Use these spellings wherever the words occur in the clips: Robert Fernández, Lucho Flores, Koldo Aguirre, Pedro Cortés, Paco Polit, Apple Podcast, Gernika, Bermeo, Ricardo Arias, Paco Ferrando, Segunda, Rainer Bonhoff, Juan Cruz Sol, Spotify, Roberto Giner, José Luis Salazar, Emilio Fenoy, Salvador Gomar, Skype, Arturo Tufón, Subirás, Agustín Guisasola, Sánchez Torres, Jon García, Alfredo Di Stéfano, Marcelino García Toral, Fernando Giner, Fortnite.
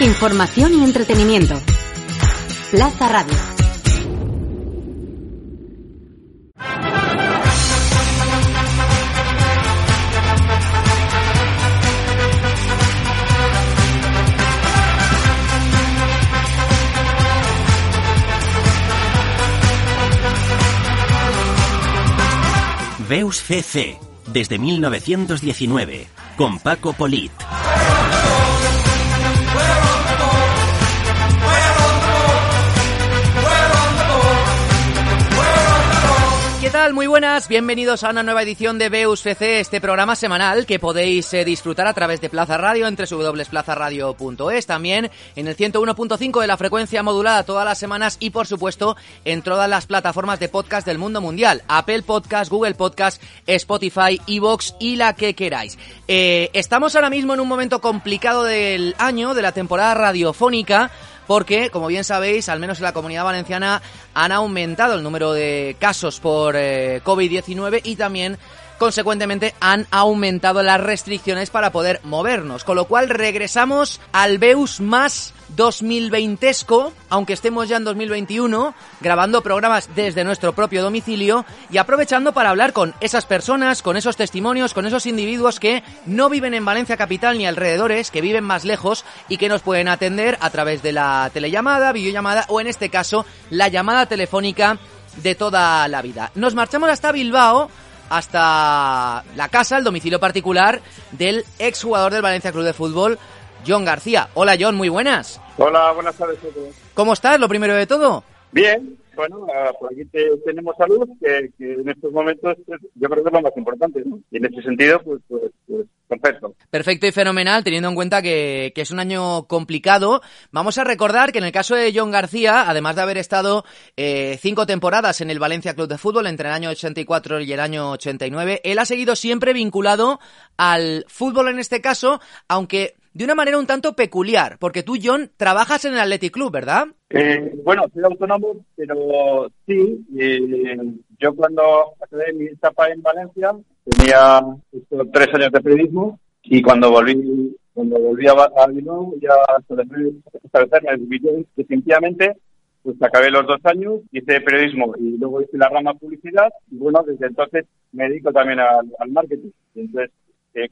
Información y entretenimiento. Plaza Radio. Beus FC, desde 1919, con Paco Polit. ¿Qué tal? Muy buenas, bienvenidos a una nueva edición de Beus FC, este programa semanal que podéis disfrutar a través de Plaza Radio, en www.plazaradio.es, también en el 101.5 de la frecuencia modulada todas las semanas y por supuesto en todas las plataformas de podcast del mundo mundial, Apple Podcast, Google Podcast, Spotify, iVoox y la que queráis. Estamos ahora mismo en un momento complicado del año, de la temporada radiofónica, porque, como bien sabéis, al menos en la Comunidad Valenciana han aumentado el número de casos por COVID-19 y también, consecuentemente, han aumentado las restricciones para poder movernos. Con lo cual, regresamos al Beus más 2020esco, aunque estemos ya en 2021, grabando programas desde nuestro propio domicilio y aprovechando para hablar con esas personas, con esos testimonios, con esos individuos que no viven en Valencia capital ni alrededores, que viven más lejos y que nos pueden atender a través de la telellamada, videollamada o, en este caso, la llamada telefónica de toda la vida. Nos marchamos hasta Bilbao, hasta la casa, el domicilio particular del exjugador del Valencia Club de Fútbol, Jon García. Hola, Jon, muy buenas. Hola, buenas tardes a todos. ¿Cómo estás, lo primero de todo? Bien, bueno, por aquí tenemos salud, que en estos momentos yo creo que es lo más importante, ¿no? Y en ese sentido, pues perfecto. Perfecto y fenomenal, teniendo en cuenta que es un año complicado. Vamos a recordar que en el caso de Jon García, además de haber estado 5 temporadas en el Valencia Club de Fútbol entre el año 84 y el año 89, él ha seguido siempre vinculado al fútbol en este caso, aunque de una manera un tanto peculiar, porque tú, Jon, trabajas en el Athletic Club, ¿verdad? Bueno, soy autónomo, pero sí. Yo cuando acabé mi etapa en Valencia tenía 3 años de periodismo y cuando volví a Bilbao ya establecerme en Bilbao definitivamente, pues acabé los 2 años, hice periodismo y luego hice la rama publicidad y bueno, desde entonces me dedico también al marketing. Entonces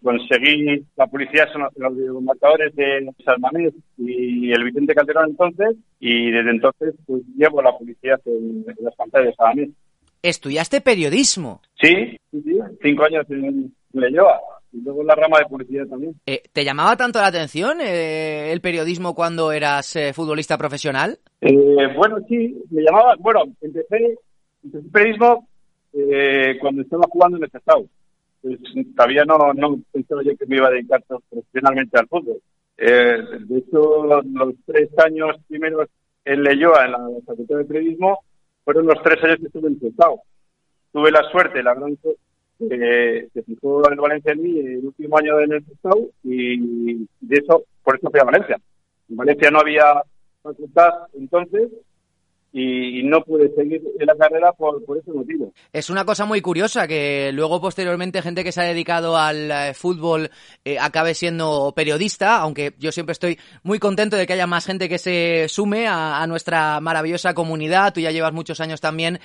conseguí la publicidad en los marcadores de Mané y el Vicente Calderón entonces, y desde entonces pues llevo la publicidad en las pantallas de Mané. ¿Estudiaste periodismo? Sí, 5 años en Leyoa y luego en la rama de publicidad también. ¿Te llamaba tanto la atención el periodismo cuando eras futbolista profesional? Bueno, sí, me llamaba. Bueno, empecé periodismo cuando estaba jugando en el Sestao. Pues todavía no pensaba yo que me iba a dedicar profesionalmente al fútbol. De hecho, los 3 años primeros en Leyoa, en la facultad de periodismo, fueron los 3 años que estuve en Sestao. Tuve la suerte, la gran suerte, se fijó el Valencia en mí el último año en el Sestao y de eso, por eso fui a Valencia. En Valencia no había facultad entonces y no pude seguir en la carrera por ese motivo. Es una cosa muy curiosa que luego posteriormente gente que se ha dedicado al fútbol acabe siendo periodista, aunque yo siempre estoy muy contento de que haya más gente que se sume a nuestra maravillosa comunidad. Tú ya llevas muchos años también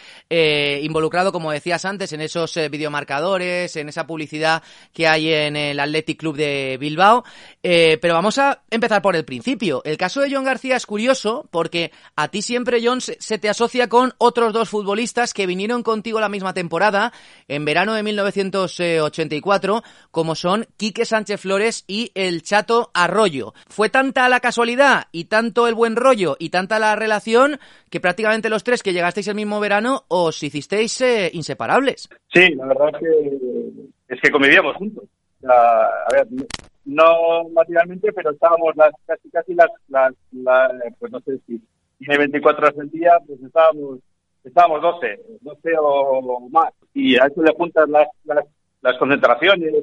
involucrado, como decías antes, en esos videomarcadores, en esa publicidad que hay en el Athletic Club de Bilbao. Pero vamos a empezar por el principio. El caso de Jon García es curioso porque a ti siempre, Jon, se te asocia con otros 2 futbolistas que vinieron contigo la misma temporada, en verano de 1984, como son Quique Sánchez Flores y el Chato Arroyo. Fue tanta la casualidad y tanto el buen rollo y tanta la relación que prácticamente los 3 que llegasteis el mismo verano os hicisteis inseparables. Sí, la verdad es que convivíamos juntos. O sea, a ver, no materialmente, pero estábamos pues no sé si tiene 24 horas al día, pues estábamos 12 o más, y a eso le juntas las concentraciones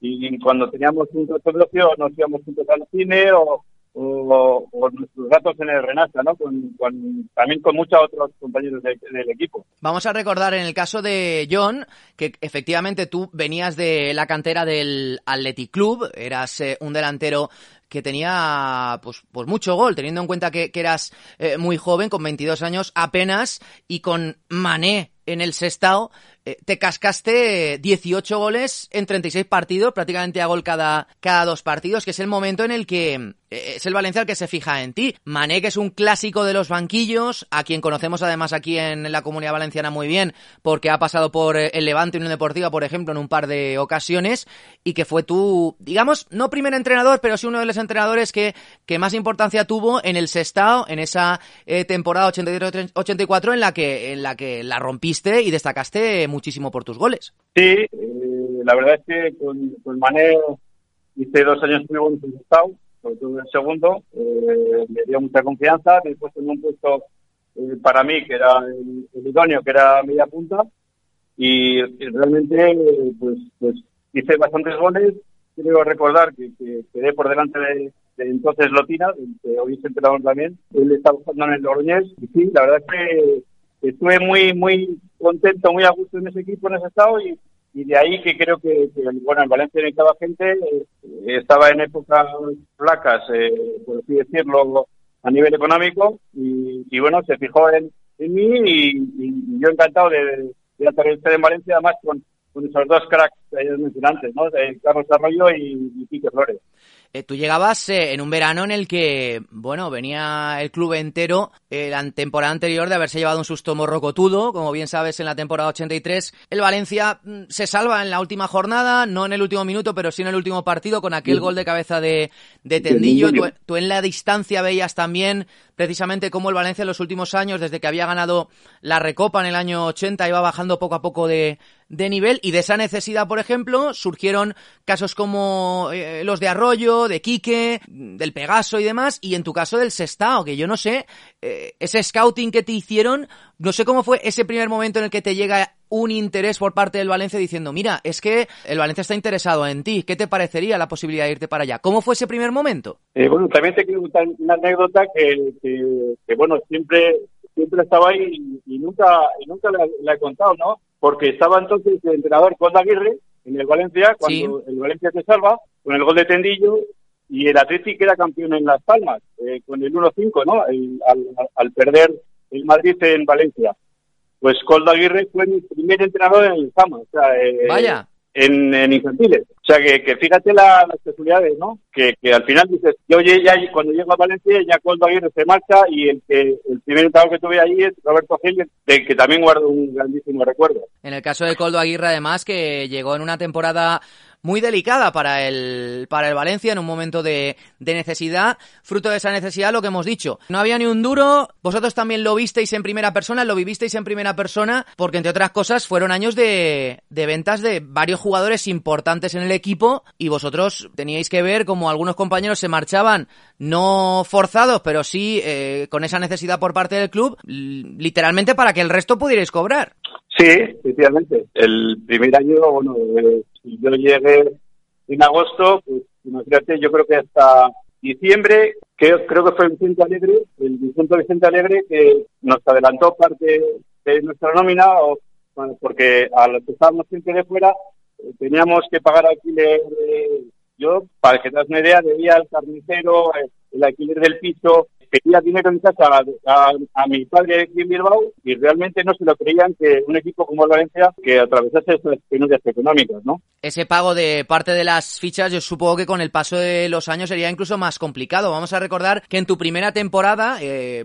y cuando teníamos un rato de ocio nos íbamos juntos al cine o nuestros ratos en el Renasa, ¿no? También con muchos otros compañeros del equipo. Vamos a recordar en el caso de Jon que efectivamente tú venías de la cantera del Athletic Club, eras un delantero que tenía pues mucho gol, teniendo en cuenta que eras muy joven, con 22 años apenas, y con Mané en el Sestao te cascaste 18 goles en 36 partidos, prácticamente a gol cada dos partidos, que es el momento en el que es el Valencia el que se fija en ti. Mané, que es un clásico de los banquillos, a quien conocemos además aquí en la Comunidad Valenciana muy bien, porque ha pasado por el Levante, Unión Deportiva, por ejemplo, en un par de ocasiones, y que fue tu, digamos, no primer entrenador, pero sí uno de los entrenadores que más importancia tuvo en el Sestao, en esa temporada 83-84 en la que la rompiste y destacaste muchísimo por tus goles. Sí, la verdad es que con Mané hice 2 años muy buenos en el Sestao, sobre todo el segundo, me dio mucha confianza, después en un puesto para mí que era el idóneo, que era media punta, y realmente pues hice bastantes goles. Quiero recordar que quedé por delante de entonces Lotina, que hoy es entrenador también. Él está jugando en el Logroñés. Y sí, la verdad es que estuve muy muy contento, muy a gusto en ese equipo, en ese estado. Y de ahí que creo que bueno, en Valencia necesitaba gente. Estaba en épocas flacas, por así decirlo, a nivel económico. Y bueno, se fijó en mí y yo encantado de aterrizar en Valencia, además con esos dos cracks que hayas mencionado antes, ¿no? Carlos Arroyo y Quique Flores. Tú llegabas en un verano en el que, bueno, venía el club entero la temporada anterior de haberse llevado un susto morrocotudo. Como bien sabes, en la temporada 83 el Valencia se salva en la última jornada, no en el último minuto, pero sí en el último partido, con aquel gol de cabeza de Tendillo. Tú en la distancia veías también precisamente cómo el Valencia en los últimos años, desde que había ganado la Recopa en el año 80, iba bajando poco a poco de nivel, y de esa necesidad, por ejemplo, surgieron casos como los de Arroyo, de Quique, del Pegaso y demás, y en tu caso del Sestao, que yo no sé, ese scouting que te hicieron, no sé cómo fue ese primer momento en el que te llega un interés por parte del Valencia diciendo, mira, es que el Valencia está interesado en ti, ¿qué te parecería la posibilidad de irte para allá? ¿Cómo fue ese primer momento? Bueno, también te quiero contar una anécdota que bueno, siempre estaba ahí y nunca la he contado, ¿no? Porque estaba entonces el entrenador Koldo Aguirre en el Valencia, cuando sí, el Valencia se salva, con el gol de Tendillo, y el Athletic era campeón en Las Palmas, con el 1-5, ¿no? Al perder el Madrid en Valencia. Pues Koldo Aguirre fue mi primer entrenador en el Sama, o sea, vaya. En infantiles. O sea, que fíjate las casualidades, ¿no? Que al final dices, yo ya cuando llego a Valencia, ya Koldo Aguirre se marcha, y el primer entrenador que tuve ahí es Roberto Giner, del que también guardo un grandísimo recuerdo. En el caso de Koldo Aguirre, además, que llegó en una temporada muy delicada para el Valencia, en un momento de necesidad, fruto de esa necesidad, lo que hemos dicho. No había ni un duro, vosotros también lo visteis en primera persona, lo vivisteis en primera persona, porque entre otras cosas fueron años de ventas de varios jugadores importantes en el equipo, y vosotros teníais que ver como algunos compañeros se marchaban, no forzados, pero sí con esa necesidad por parte del club, literalmente para que el resto pudierais cobrar. Sí, efectivamente. El primer año, bueno, si yo llegué en agosto, pues imagínate, yo creo que hasta diciembre, creo que fue Vicente Alegre, que nos adelantó parte de nuestra nómina, bueno, porque a los que estábamos siempre de fuera, teníamos que pagar alquiler. Yo, para que te hagas una idea, debía al carnicero, el alquiler del piso, pedía dinero en casa a mi padre aquí en Bilbao, y realmente no se lo creían que un equipo como el Valencia que atravesase estas penurias económicas, ¿no? Ese pago de parte de las fichas, yo supongo que con el paso de los años sería incluso más complicado. Vamos a recordar que en tu primera temporada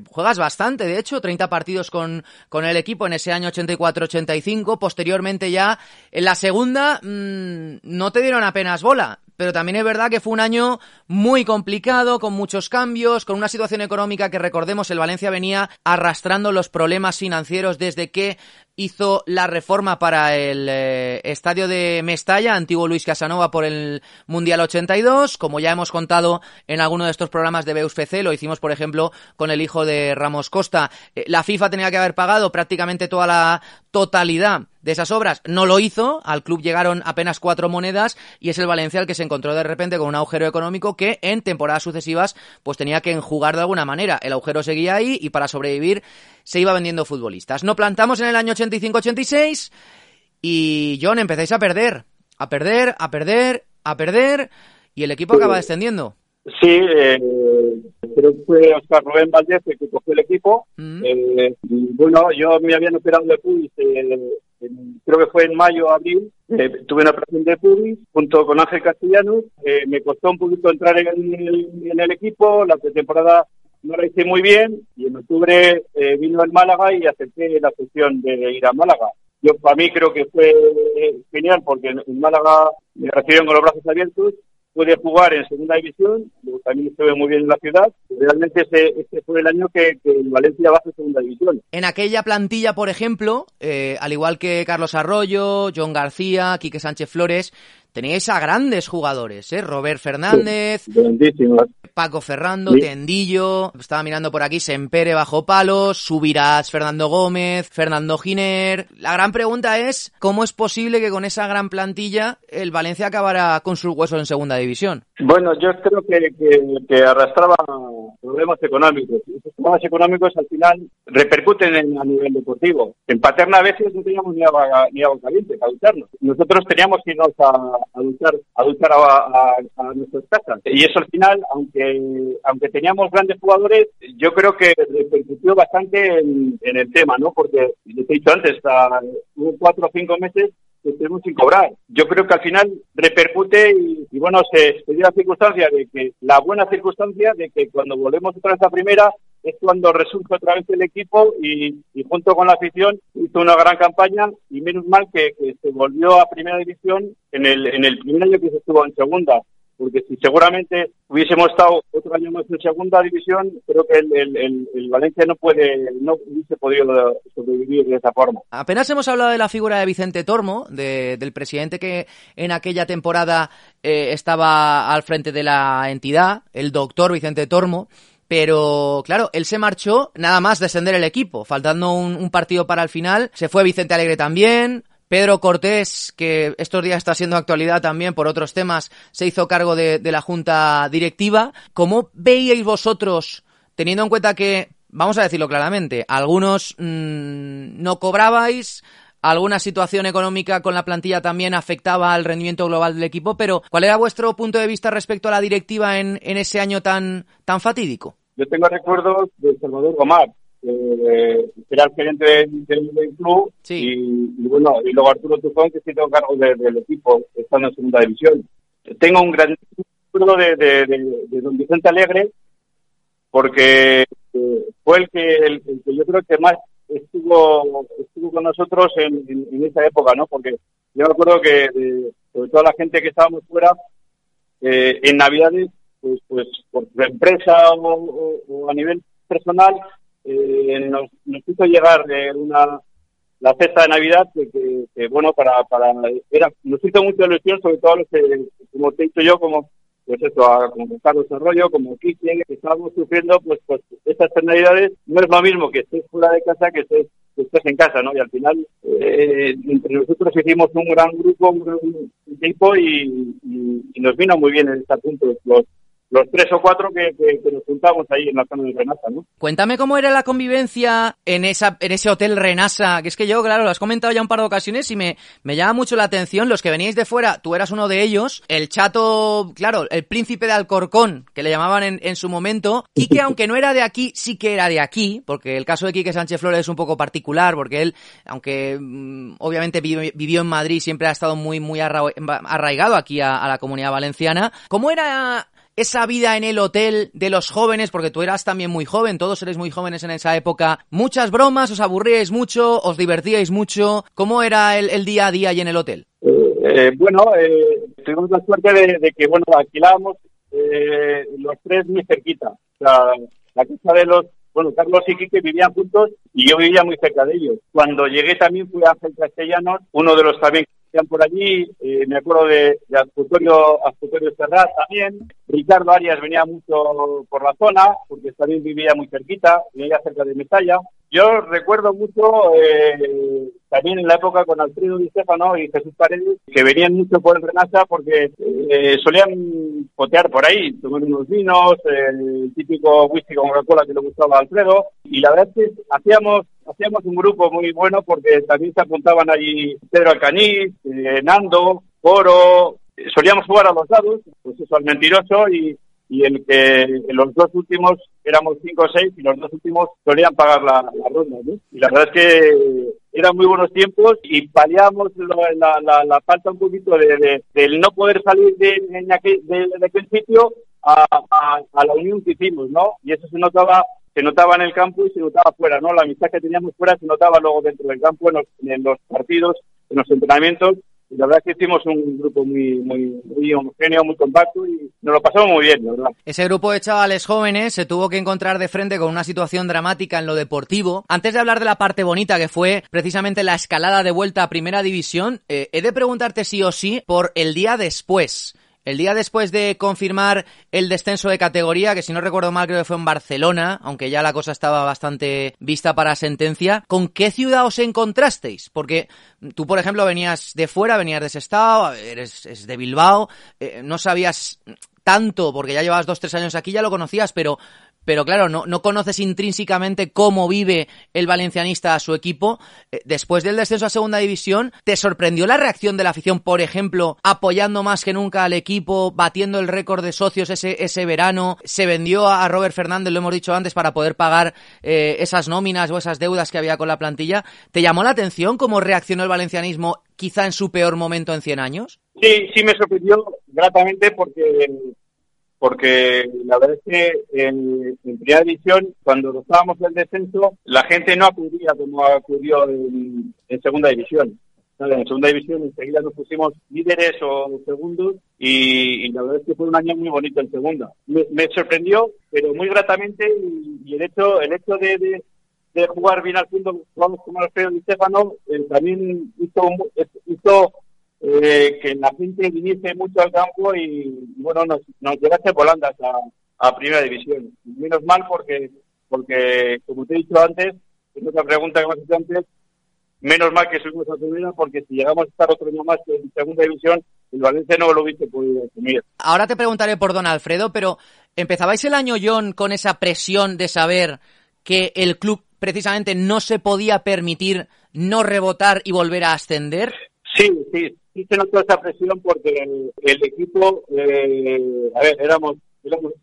juegas bastante, de hecho, 30 partidos con el equipo en ese año 84-85, posteriormente ya en la segunda no te dieron apenas bola. Pero también es verdad que fue un año muy complicado, con muchos cambios, con una situación económica que, recordemos, el Valencia venía arrastrando los problemas financieros desde que hizo la reforma para el estadio de Mestalla, antiguo Luis Casanova, por el Mundial 82, como ya hemos contado en alguno de estos programas de Beus FC, lo hicimos por ejemplo con el hijo de Ramos Costa. La FIFA tenía que haber pagado prácticamente toda la totalidad de esas obras, no lo hizo, al club llegaron apenas 4 monedas y es el Valencia el que se encontró de repente con un agujero económico que en temporadas sucesivas pues tenía que enjugar de alguna manera. El agujero seguía ahí y para sobrevivir se iba vendiendo futbolistas. No plantamos en el año 85-86 y Jon, empezáis a perder y el equipo acaba descendiendo. Sí, creo que fue Oscar Rubén Valdés el que cogió el equipo. Bueno, yo me habían operado de pubis, creo que fue en mayo o abril, tuve una operación de pubis junto con Ángel Castellanos. Me costó un poquito entrar en el equipo, la pretemporada no la hice muy bien y en octubre vino al Málaga y acepté la opción de ir a Málaga. Yo, para mí, creo que fue genial porque en Málaga me recibieron con los brazos abiertos. Pude jugar en segunda división, también estuve muy bien en la ciudad. Realmente este fue el año que el Valencia bajó a segunda división. En aquella plantilla, por ejemplo, al igual que Carlos Arroyo, Jon García, Quique Sánchez Flores, teníais a grandes jugadores, Robert Fernández, sí, Paco Ferrando, sí. Tendillo, estaba mirando por aquí, Sempere bajo palos, Subirás, Fernando Gómez, Fernando Giner. La gran pregunta es, ¿cómo es posible que con esa gran plantilla el Valencia acabara con sus huesos en segunda división? Bueno, yo creo que arrastraba problemas económicos. Esos problemas económicos al final repercuten a nivel deportivo. En Paterna a veces no teníamos ni agua caliente para ducharnos. Nosotros teníamos que irnos a duchar a nuestras casas. Y eso al final, aunque teníamos grandes jugadores, yo creo que repercutió bastante en el tema, ¿no? Porque, les he dicho antes, hubo 4 o 5 meses que estuvimos sin cobrar. Yo creo que al final repercute y bueno, se dio la circunstancia de que, la buena circunstancia de que cuando volvemos otra vez a primera, es cuando resurge otra vez el equipo y junto con la afición hizo una gran campaña y menos mal que se volvió a primera división en el primer año que se estuvo en segunda, porque si seguramente hubiésemos estado otro año más en segunda división, creo que el Valencia no hubiese podido sobrevivir de esa forma. Apenas hemos hablado de la figura de Vicente Tormo, del presidente que en aquella temporada estaba al frente de la entidad, el doctor Vicente Tormo. Pero, claro, él se marchó nada más descender el equipo, faltando un partido para el final. Se fue Vicente Alegre también. Pedro Cortés, que estos días está siendo actualidad también por otros temas, se hizo cargo de la junta directiva. ¿Cómo veíais vosotros, teniendo en cuenta que, vamos a decirlo claramente, algunos no cobrabais, alguna situación económica con la plantilla también afectaba al rendimiento global del equipo, pero ¿cuál era vuestro punto de vista respecto a la directiva en ese año tan fatídico? Yo tengo recuerdos de Salvador Gomar, era el gerente del club, sí. y bueno, y luego Arturo Tufón, que se hizo cargo del equipo estando en segunda división. Tengo un gran recuerdo de don Vicente Alegre, porque fue el que yo creo que más estuvo con nosotros en esa época, ¿no? Porque yo me acuerdo que sobre todo la gente que estábamos fuera en Navidades, pues por la empresa o a nivel personal nos hizo llegar la cesta de Navidad que bueno, nos hizo mucha ilusión, sobre todo los que, como te he dicho yo, como Carlos Arroyo, como Quique, que estábamos sufriendo pues estas penalidades. No es lo mismo que estés fuera de casa que estés en casa, ¿no? Y al final entre nosotros hicimos un gran grupo, un gran equipo y nos vino muy bien en este punto los 3 o 4 que nos juntamos ahí en la zona de Renasa, ¿no? Cuéntame cómo era la convivencia en ese hotel Renasa, que es que yo, claro, lo has comentado ya un par de ocasiones y me llama mucho la atención. Los que veníais de fuera, tú eras uno de ellos, el chato, claro, el príncipe de Alcorcón, que le llamaban en su momento, y que aunque no era de aquí, sí que era de aquí, porque el caso de Quique Sánchez Flores es un poco particular, porque él, aunque obviamente vivió en Madrid, siempre ha estado muy, muy arraigado aquí a la Comunidad Valenciana. ¿Cómo era esa vida en el hotel de los jóvenes? Porque tú eras también muy joven, todos erais muy jóvenes en esa época. Muchas bromas, os aburríais mucho, os divertíais mucho. ¿Cómo era el día a día ahí en el hotel? Tuvimos la suerte de que, bueno, alquilábamos los tres muy cerquita. O sea, la casa de los... Bueno, Carlos y Quique vivían juntos y yo vivía muy cerca de ellos. Cuando llegué también fui a Ángel Castellanos, uno de los también que están por allí. Me acuerdo de Arturo Serrat también. Ricardo Arias venía mucho por la zona, porque también vivía muy cerquita, vivía cerca de Mestalla. Yo recuerdo mucho, también en la época con Alfredo Di Stéfano y Jesús Paredes, que venían mucho por el Renasa porque solían potear por ahí, tomar unos vinos, el típico whisky con Coca-Cola que le gustaba a Alfredo, y la verdad es que hacíamos un grupo muy bueno porque también se apuntaban allí Pedro Alcañiz, Nando, Coro, solíamos jugar a los dados, pues eso, al mentiroso, y el que los dos últimos éramos 5 o 6 y los dos últimos solían pagar la ronda, ¿no? Y la verdad es que eran muy buenos tiempos y paliamos la falta un poquito del no poder salir de aquel sitio a la unión que hicimos, ¿no? Y eso se notaba en el campo y se notaba fuera, ¿no? La amistad que teníamos fuera se notaba luego dentro del campo, en los partidos, en los entrenamientos. La verdad es que hicimos un grupo muy, muy, muy homogéneo, muy compacto y nos lo pasamos muy bien, la verdad. Ese grupo de chavales jóvenes se tuvo que encontrar de frente con una situación dramática en lo deportivo. Antes de hablar de la parte bonita que fue precisamente la escalada de vuelta a Primera División, he de preguntarte sí o sí por el día después. El día después de confirmar el descenso de categoría, que si no recuerdo mal creo que fue en Barcelona, aunque ya la cosa estaba bastante vista para sentencia, ¿con qué ciudad os encontrasteis? Porque tú, por ejemplo, venías de fuera, venías de Sestao, eres de Bilbao, no sabías tanto porque ya llevabas 2-3 años aquí, ya lo conocías, pero claro, no conoces intrínsecamente cómo vive el valencianista a su equipo. Después del descenso a Segunda División, ¿te sorprendió la reacción de la afición, por ejemplo, apoyando más que nunca al equipo, batiendo el récord de socios ese verano? ¿Se vendió a Robert Fernández, lo hemos dicho antes, para poder pagar esas nóminas o esas deudas que había con la plantilla? ¿Te llamó la atención cómo reaccionó el valencianismo quizá en su peor momento en 100 años? Sí, sí me sorprendió gratamente porque la verdad es que en Primera División, cuando estábamos en el descenso, la gente no acudía como acudió en Segunda División. En Segunda División enseguida nos pusimos líderes o segundos y la verdad es que fue un año muy bonito en Segunda. Me sorprendió, pero muy gratamente, y el hecho de jugar bien al fútbol, jugamos como Alfredo Di Stéfano, también hizo que la gente viniese mucho al campo y bueno, nos llevase volando a Primera División. Menos mal porque como te he dicho antes, es otra pregunta que me has hecho antes, menos mal que subimos a Primera, porque si llegamos a estar otro año más en Segunda División, el Valencia no lo hubiese podido asumir. Ahora te preguntaré por don Alfredo, pero ¿empezabais el año, Jon, con esa presión de saber que el club precisamente no se podía permitir no rebotar y volver a ascender? Sí, se notó esa presión porque el equipo,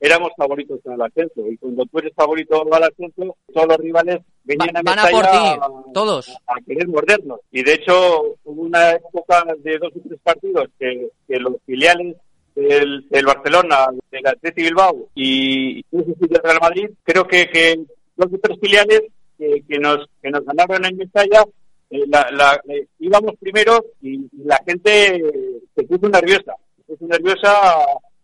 éramos favoritos en el ascenso, y cuando tú eres favorito al ascenso, todos los rivales venían a Mestalla a querer mordernos. Y de hecho, hubo una época de 2 o 3 partidos que los filiales del Barcelona, del Athletic Bilbao y del Real Madrid, creo que 2 o 3 filiales que nos ganaron en Mestalla. Íbamos primero y la gente se puso nerviosa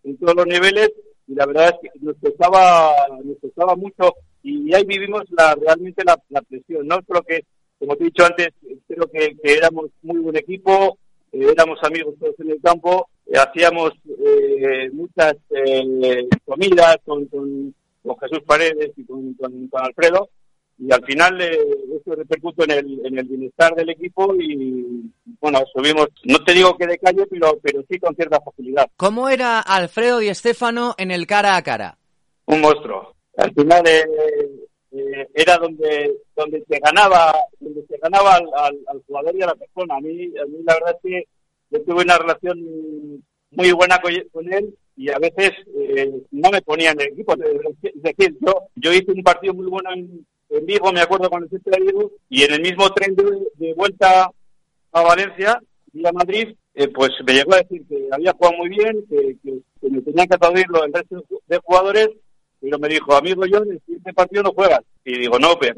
en todos los niveles, y la verdad es que nos costaba mucho, y ahí vivimos realmente la presión, ¿no? Creo que, como te he dicho antes, creo que éramos muy buen equipo, éramos amigos todos en el campo, hacíamos muchas comidas con Jesús Paredes y con Alfredo, y al final eso repercute en el bienestar del equipo y bueno, subimos, no te digo que de calle, pero sí con cierta facilidad. ¿Cómo era Alfredo Di Stéfano en el cara a cara? Un monstruo. Al final era donde se ganaba al jugador y a la persona. A mí la verdad es que yo tuve una relación muy buena con él, y a veces no me ponía en el equipo. Es decir, yo hice un partido muy bueno en Vigo, me acuerdo, con el centro de Vigo, y en el mismo tren de vuelta a Valencia y a Madrid, pues me llegó a decir que había jugado muy bien, que me tenían que aplaudirlo el resto de jugadores, pero me dijo, amigo Jon, en este partido no juegas. Y digo, no, pero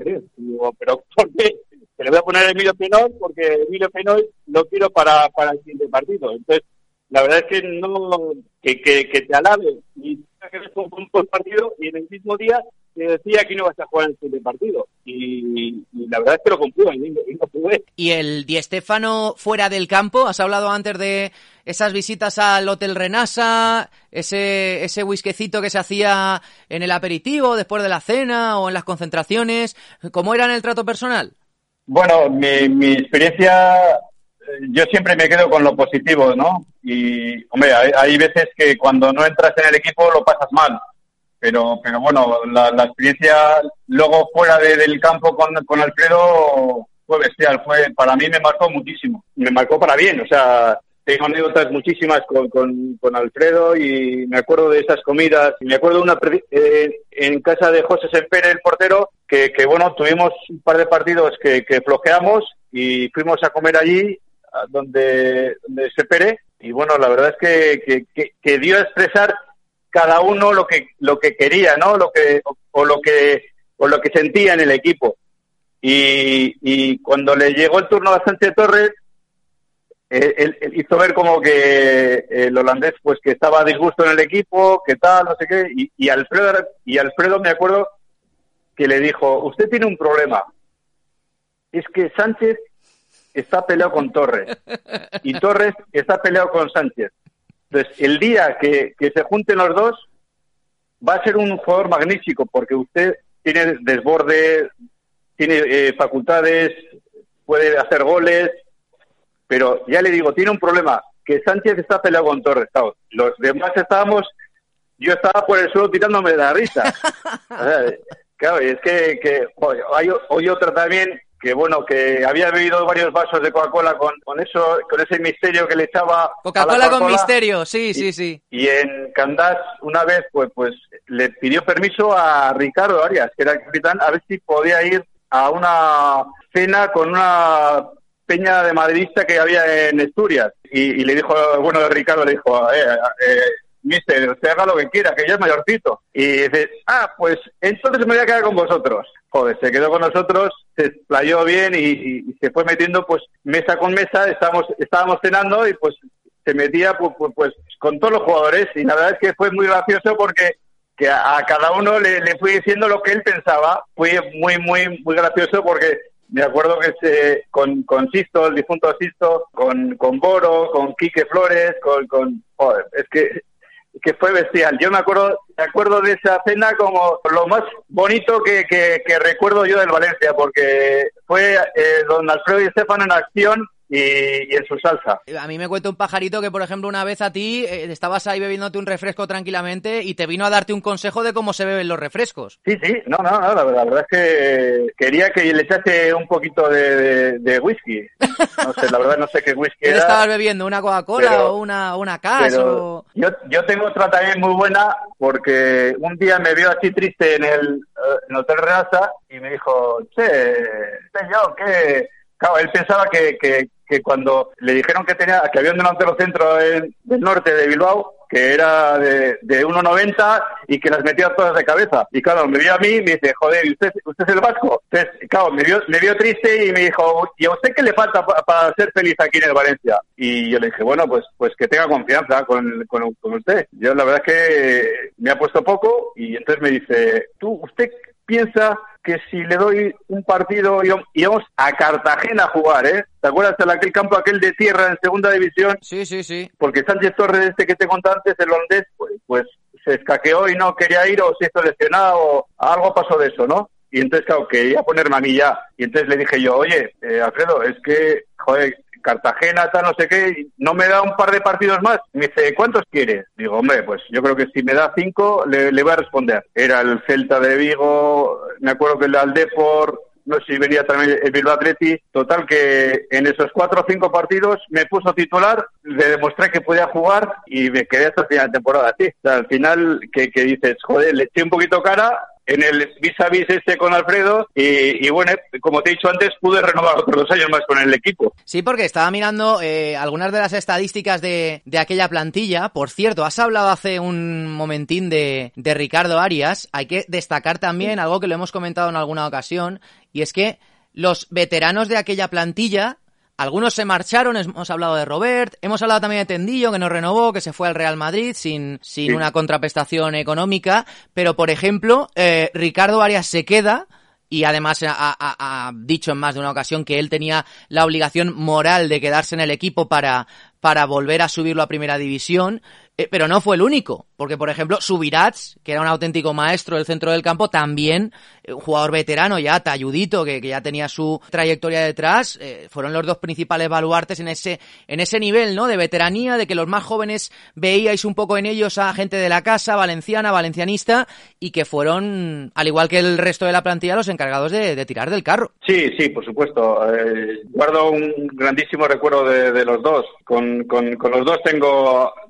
¿por qué? Te le voy a poner a Emilio Fenoy, porque Emilio Fenoy no quiero para el siguiente partido. Entonces, la verdad es que no que te alabe y que eres un buen partido y en el mismo día te decía que no vas a jugar el siguiente partido. Y la verdad es que lo cumplió y no pude. ¿Y el Di Stéfano fuera del campo? Has hablado antes de esas visitas al Hotel Renasa, ese whiskecito que se hacía en el aperitivo, después de la cena o en las concentraciones. ¿Cómo era en el trato personal? Bueno, mi experiencia, yo siempre me quedo con lo positivo, ¿no? Y, hombre, hay veces que cuando no entras en el equipo lo pasas mal. Pero bueno, la experiencia luego fuera del campo con Alfredo fue bestial. Para mí me marcó muchísimo. Me marcó para bien. O sea, tengo anécdotas muchísimas con Alfredo y me acuerdo de esas comidas. Me acuerdo de una en casa de José Sempere, el portero, que bueno, tuvimos un par de partidos que flojeamos y fuimos a comer allí donde Sempere. Y bueno, la verdad es que dio a expresar cada uno lo que quería, ¿no? lo que sentía en el equipo. Y cuando le llegó el turno a Sánchez Torres, él hizo ver como que el holandés pues que estaba a disgusto en el equipo, que tal, no sé qué, y Alfredo me acuerdo que le dijo: "Usted tiene un problema. Es que Sánchez está peleado con Torres y Torres está peleado con Sánchez. Entonces, el día que se junten los dos, va a ser un jugador magnífico, porque usted tiene desborde, tiene facultades, puede hacer goles, pero ya le digo, tiene un problema, que Sánchez está peleado con Torres". Claro, los demás estábamos, yo estaba por el suelo tirándome de la risa. O sea, claro, y es que hay otra también, que bueno, que había bebido varios vasos de Coca-Cola con ese misterio que le echaba Coca-Cola, a la Coca-Cola con misterio, sí. Y en Candás una vez pues le pidió permiso a Ricardo Arias, que era el capitán, a ver si podía ir a una cena con una peña de madridista que había en Asturias, y le dijo, bueno, Ricardo le dijo: "Mister, usted haga lo que quiera, que yo es mayorcito". Y dice: "Ah, pues entonces me voy a quedar con vosotros". Joder, se quedó con nosotros, se explayó bien y se fue metiendo pues mesa con mesa. Estábamos cenando y pues se metía pues con todos los jugadores, y la verdad es que fue muy gracioso porque que a cada uno le fui diciendo lo que él pensaba. Fue muy, muy, muy gracioso porque me acuerdo que con Sisto, el difunto Sisto, con Boro, con Quique Flores, joder, es que fue bestial. Yo me acuerdo de esa cena como lo más bonito que recuerdo yo del Valencia, porque fue don Alfredo Di Stéfano en acción y en su salsa. A mí me cuenta un pajarito que, por ejemplo, una vez a ti estabas ahí bebiéndote un refresco tranquilamente y te vino a darte un consejo de cómo se beben los refrescos. Sí, no, la verdad es que quería que le echase un poquito de whisky. No sé, la verdad no sé qué whisky era. ¿Estabas bebiendo una Coca-Cola o una Cas? O... Yo tengo otra también muy buena, porque un día me vio así triste en el Hotel Renasa y me dijo: "Che, señor, ¿qué...?". Claro, él pensaba que cuando le dijeron que había un delantero centro del norte de Bilbao, que era de 1,90 y que las metía todas de cabeza. Y claro, me vio a mí y me dice: "Joder, ¿usted es el vasco?". Entonces, claro, me vio triste y me dijo: "¿Y a usted qué le falta para ser feliz aquí en el Valencia?". Y yo le dije: "Bueno, pues que tenga confianza con usted". Yo la verdad es que me ha puesto poco, y entonces me dice: "¿Usted piensa que si le doy un partido íbamos a Cartagena a jugar, ¿eh? ¿Te acuerdas de aquel campo de tierra en segunda división?". Sí. Porque Sánchez Torres, este que te conté antes, el holandés, pues se escaqueó y no quería ir, o se hizo lesionado, o algo pasó de eso, ¿no? Y entonces, claro, quería ponerme a mí ya. Y entonces le dije yo: "Oye, Alfredo, es que, joder, Cartagena, tal, no sé qué, ¿no me da un par de partidos más?". Me dice: "¿Cuántos quieres?". Digo: "Hombre, pues yo creo que si me da 5, le voy a responder". Era el Celta de Vigo, me acuerdo que el Aldepor, no sé si venía también el Bilbao Athletic. Total, que en esos 4 o 5 partidos me puso titular, le demostré que podía jugar y me quedé hasta el final de temporada. Sí, o sea, al final, que dices, joder, le eché un poquito cara en el vis-a-vis este con Alfredo, y bueno, como te he dicho antes, pude renovar otros 2 años más con el equipo. Sí, porque estaba mirando algunas de las estadísticas de aquella plantilla. Por cierto, has hablado hace un momentín de Ricardo Arias. Hay que destacar también algo que lo hemos comentado en alguna ocasión, y es que los veteranos de aquella plantilla Algunos se marcharon, hemos hablado de Robert, hemos hablado también de Tendillo, que nos renovó, que se fue al Real Madrid sin una contraprestación económica, pero por ejemplo, Ricardo Arias se queda y además ha dicho en más de una ocasión que él tenía la obligación moral de quedarse en el equipo para volver a subirlo a Primera División, pero no fue el único, porque por ejemplo Subirás, que era un auténtico maestro del centro del campo, también un jugador veterano ya, talludito, que ya tenía su trayectoria detrás, fueron los dos principales baluartes en ese nivel, ¿no?, de veteranía, de que los más jóvenes veíais un poco en ellos a gente de la casa, valenciana, valencianista, y que fueron, al igual que el resto de la plantilla, los encargados de tirar del carro. Sí, por supuesto. Guardo un grandísimo recuerdo de los dos. Con los dos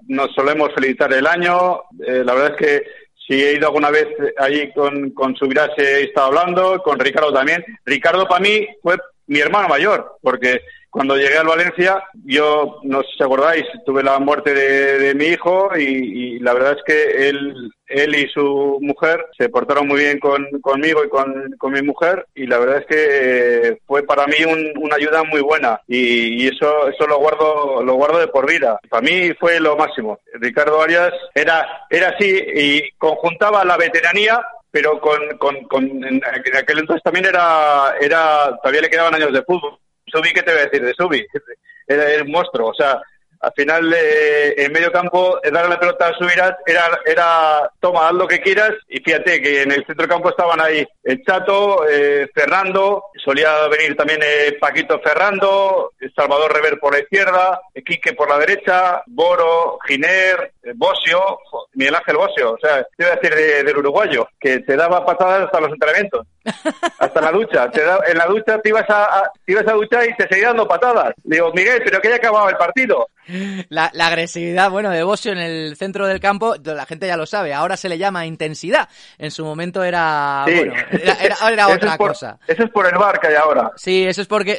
nos solemos felicitar el año. La verdad es que si he ido alguna vez allí con Subirás, he estado hablando, con Ricardo también. Ricardo para mí fue mi hermano mayor, porque cuando llegué al Valencia, yo, no sé si acordáis, tuve la muerte de mi hijo y la verdad es que él y su mujer se portaron muy bien conmigo y con mi mujer, y la verdad es que fue para mí una ayuda muy buena y eso lo guardo de por vida. Para mí fue lo máximo. Ricardo Arias era así y conjuntaba la veteranía, pero en aquel entonces también todavía le quedaban años de fútbol. Subi, ¿qué te voy a decir de Subi? Era un monstruo, o sea, al final en medio campo, darle la pelota a Subirás era toma, haz lo que quieras, y fíjate que en el centro campo estaban ahí el Chato, Fernando, solía venir también Paquito Ferrando, Salvador Rever por la izquierda, Quique por la derecha, Boro, Giner, Bosio, Miguel Ángel Bosio, o sea, te iba a decir del uruguayo, que te daba patadas hasta los entrenamientos, hasta la ducha, en la ducha te ibas a duchar y te seguía dando patadas. Digo, Miguel, pero que ya acababa el partido. La agresividad, bueno, de Bosio en el centro del campo, la gente ya lo sabe, ahora se le llama intensidad, en su momento era, sí. Bueno, era otra cosa. Eso es por el bar que hay ahora. Sí, eso es porque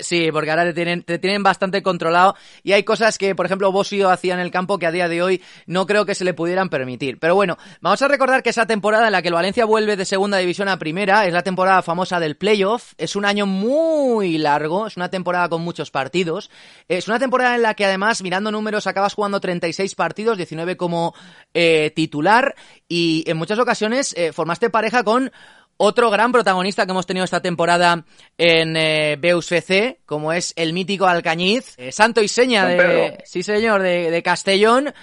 ahora te tienen bastante controlado, y hay cosas que, por ejemplo, Bosio hacía en el campo que a día de hoy no creo que se le pudieran permitir. Pero bueno, vamos a recordar que esa temporada en la que el Valencia vuelve de segunda división a primera, es la temporada famosa del playoff, es un año muy largo, es una temporada con muchos partidos, es una temporada en la que además, mirando números, acabas jugando 36 partidos, 19 como titular, y en muchas ocasiones formaste pareja con otro gran protagonista que hemos tenido esta temporada en Beus FC, como es el mítico Alcañiz, santo y seña de, sí señor, de Castellón.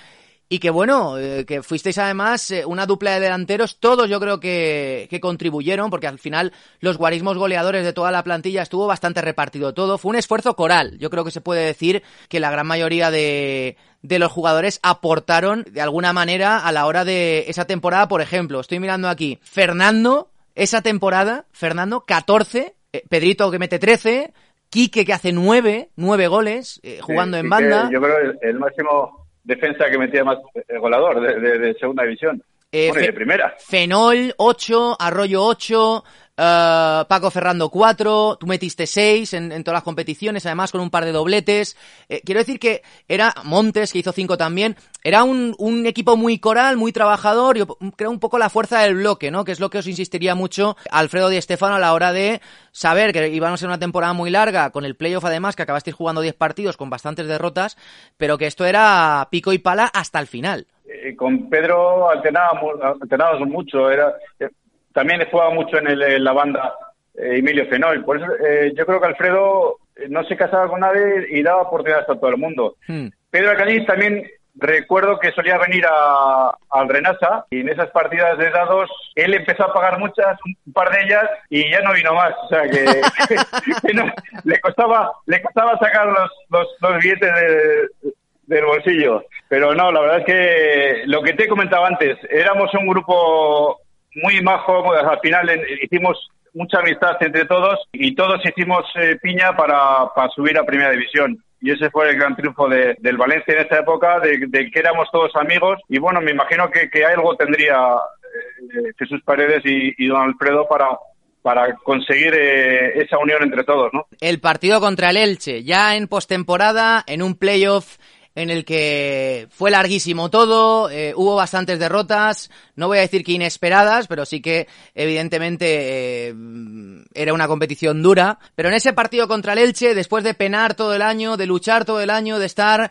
Y que bueno, que fuisteis además una dupla de delanteros, todos yo creo que contribuyeron, porque al final los guarismos goleadores de toda la plantilla estuvo bastante repartido todo, fue un esfuerzo coral, yo creo que se puede decir que la gran mayoría de los jugadores aportaron de alguna manera a la hora de esa temporada. Por ejemplo, estoy mirando aquí, Fernando, esa temporada, Fernando 14, Pedrito que mete 13, Quique que hace 9 goles jugando en banda. Yo creo el máximo defensa que metía más goleador de segunda división, de primera. Fenol, 8, Arroyo, 8, Paco Ferrando, 4, tú metiste 6 en todas las competiciones, además con un par de dobletes. Quiero decir que era Montes, que hizo 5 también. Era un equipo muy coral, muy trabajador, yo creo un poco la fuerza del bloque, ¿no? Que es lo que os insistiría mucho Alfredo Di Stéfano a la hora de saber que íbamos a ser una temporada muy larga, con el playoff además, que acabasteis jugando 10 partidos con bastantes derrotas, pero que esto era pico y pala hasta el final. Con Pedro alternábamos mucho, también jugaba mucho en la banda Emilio Fenol, por eso yo creo que Alfredo no se casaba con nadie y daba oportunidades a todo el mundo. Pedro Alcañiz también. Recuerdo que solía venir al Renasa y en esas partidas de dados él empezó a pagar muchas, un par de ellas, y ya no vino más. O sea que no, le costaba sacar los billetes del bolsillo. Pero no, la verdad es que lo que te he comentado antes, éramos un grupo muy majo, al final hicimos mucha amistad entre todos y todos hicimos piña para subir a Primera División. Y ese fue el gran triunfo del Valencia en esta época, de que éramos todos amigos. Y bueno, me imagino que algo tendría Jesús Paredes y don Alfredo para conseguir esa unión entre todos, ¿no? El partido contra el Elche, ya en postemporada, en un playoff en el que fue larguísimo todo, hubo bastantes derrotas, no voy a decir que inesperadas, pero sí que evidentemente era una competición dura. Pero en ese partido contra el Elche, después de penar todo el año, de luchar todo el año, de estar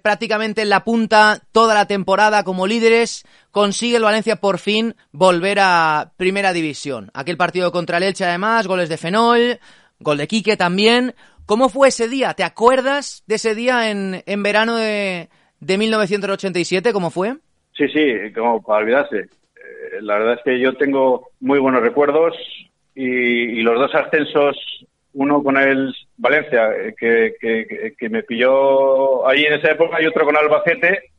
prácticamente en la punta toda la temporada como líderes, consigue el Valencia por fin volver a Primera División. Aquel partido contra el Elche, además, goles de Fenol, gol de Quique también. ¿Cómo fue ese día? ¿Te acuerdas de ese día en verano de 1987? ¿Cómo fue? Sí, sí, como para olvidarse. La verdad es que yo tengo muy buenos recuerdos y los dos ascensos, uno con el Valencia, que me pilló ahí en esa época, y otro con Albacete,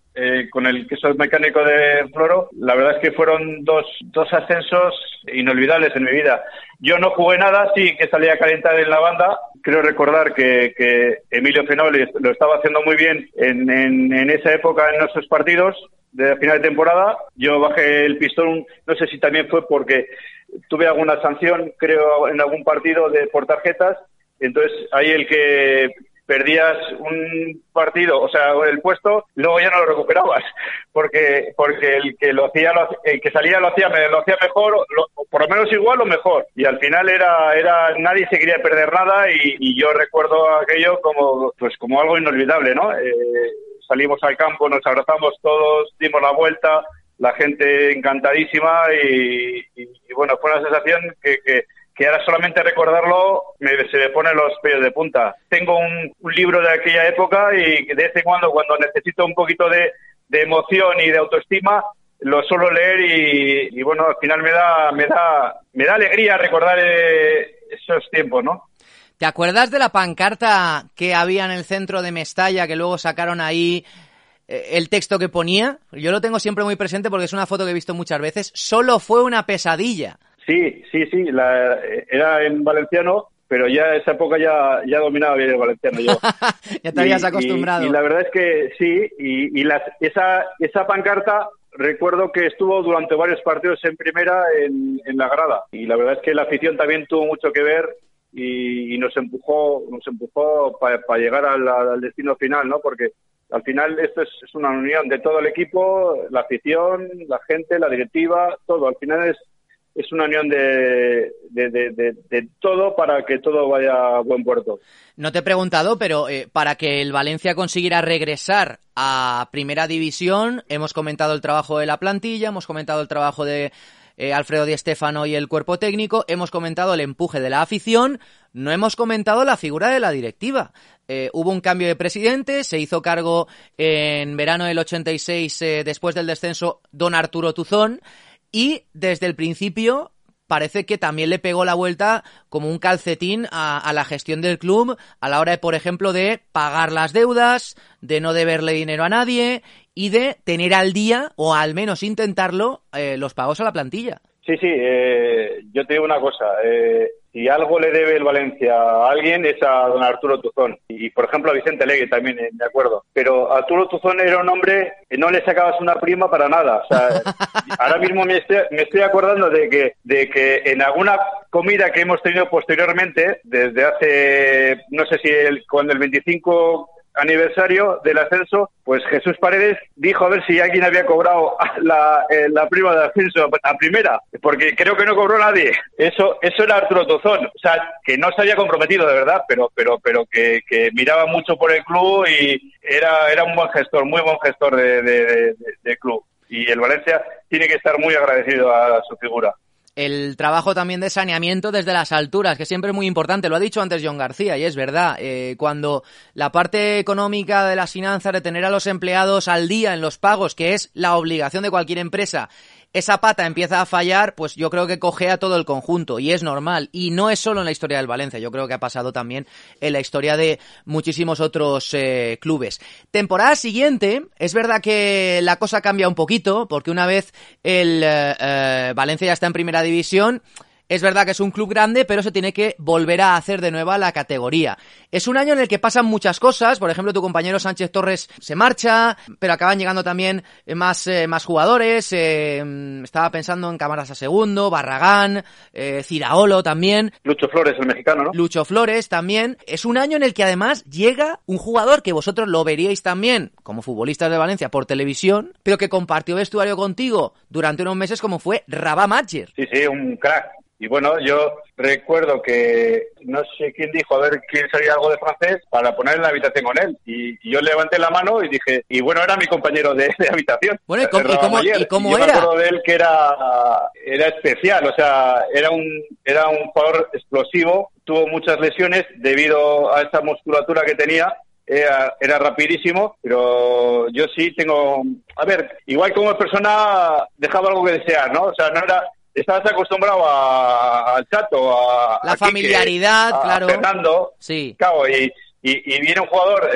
con el que soy mecánico de Floro. La verdad es que fueron dos ascensos inolvidables en mi vida. Yo no jugué nada, sí que salí a calentar en la banda. Creo recordar que Emilio Fenol lo estaba haciendo muy bien en esa época, en nuestros partidos de final de temporada. Yo bajé el pistón, no sé si también fue porque tuve alguna sanción, creo, en algún partido por tarjetas. Entonces, ahí el que perdías un partido, o sea, el puesto, luego ya no lo recuperabas, porque el que salía lo hacía mejor, por lo menos igual o mejor, y al final era nadie se quería perder nada, y yo recuerdo aquello como algo inolvidable, ¿no? Salimos al campo, nos abrazamos todos, dimos la vuelta, la gente encantadísima, y bueno, fue una sensación que ahora solamente recordarlo se me ponen los pelos de punta. Tengo un libro de aquella época, y de vez en cuando necesito un poquito de emoción y de autoestima, lo suelo leer, y bueno, al final me da alegría recordar esos tiempos, ¿no? ¿Te acuerdas de la pancarta que había en el centro de Mestalla, que luego sacaron ahí el texto que ponía? Yo lo tengo siempre muy presente porque es una foto que he visto muchas veces. Solo fue una pesadilla. Sí, era en valenciano, pero ya esa época ya dominaba bien el valenciano yo. Ya te habías acostumbrado. Y la verdad es que sí, esa pancarta recuerdo que estuvo durante varios partidos en primera en la grada. Y la verdad es que la afición también tuvo mucho que ver y nos empujó para llegar al destino final, ¿no? Porque al final esto es una unión de todo el equipo, la afición, la gente, la directiva, todo. Al final es una unión de todo para que todo vaya a buen puerto. No te he preguntado, pero para que el Valencia consiguiera regresar a Primera División, hemos comentado el trabajo de la plantilla, hemos comentado el trabajo de Alfredo Di Stéfano y el cuerpo técnico, hemos comentado el empuje de la afición, no hemos comentado la figura de la directiva. Hubo un cambio de presidente, se hizo cargo en verano del 86, después del descenso, don Arturo Tufón. Y desde el principio parece que también le pegó la vuelta como un calcetín a la gestión del club a la hora, por ejemplo, de pagar las deudas, de no deberle dinero a nadie y de tener al día, o al menos intentarlo, los pagos a la plantilla. Sí, yo te digo una cosa. Si algo le debe el Valencia a alguien es a don Arturo Tufón. Y, por ejemplo, a Vicente Alegre también, de acuerdo. Pero Arturo Tufón era un hombre que no le sacabas una prima para nada. O sea, ahora mismo me estoy acordando de que en alguna comida que hemos tenido posteriormente, desde hace, no sé si cuando el 25... aniversario del ascenso, pues Jesús Paredes dijo a ver si alguien había cobrado la prima de ascenso a primera, porque creo que no cobró nadie. Eso era Arturo Tufón, o sea, que no se había comprometido de verdad, pero que miraba mucho por el club y era un buen gestor, muy buen gestor de club. Y el Valencia tiene que estar muy agradecido a su figura. El trabajo también de saneamiento desde las alturas, que siempre es muy importante, lo ha dicho antes Jon García, y es verdad, cuando la parte económica de las finanzas, de tener a los empleados al día en los pagos, que es la obligación de cualquier empresa, esa pata empieza a fallar, pues yo creo que cojea todo el conjunto, y es normal, y no es solo en la historia del Valencia, yo creo que ha pasado también en la historia de muchísimos otros clubes. Temporada siguiente, es verdad que la cosa cambia un poquito, porque una vez el Valencia ya está en Primera División, Es verdad que es un club grande, pero se tiene que volver a hacer de nuevo la categoría. Es un año en el que pasan muchas cosas, por ejemplo, tu compañero Sánchez Torres se marcha, pero acaban llegando también más jugadores, estaba pensando en Cámaras a Segundo, Barragán, Ciraolo también. Lucho Flores, el mexicano, ¿no? Lucho Flores también. Es un año en el que además llega un jugador que vosotros lo veríais también como futbolistas de Valencia por televisión, pero que compartió vestuario contigo durante unos meses, como fue Rabah Madjer. Sí, sí, un crack. Y bueno, yo recuerdo que no sé quién dijo, a ver quién sabía algo de francés, para poner en la habitación con él. Y yo levanté la mano y dije, y bueno, era mi compañero de habitación. Bueno, ¿y cómo era? Yo me acuerdo de él que era especial, o sea, era un jugador explosivo, tuvo muchas lesiones debido a esa musculatura que tenía. Era rapidísimo, pero yo sí tengo... A ver, igual como persona dejaba algo que desear, ¿no? O sea, no era... Estabas acostumbrado al Chato, a la familiaridad, Quique, claro. A Fernando, sí. Claro, y viene un jugador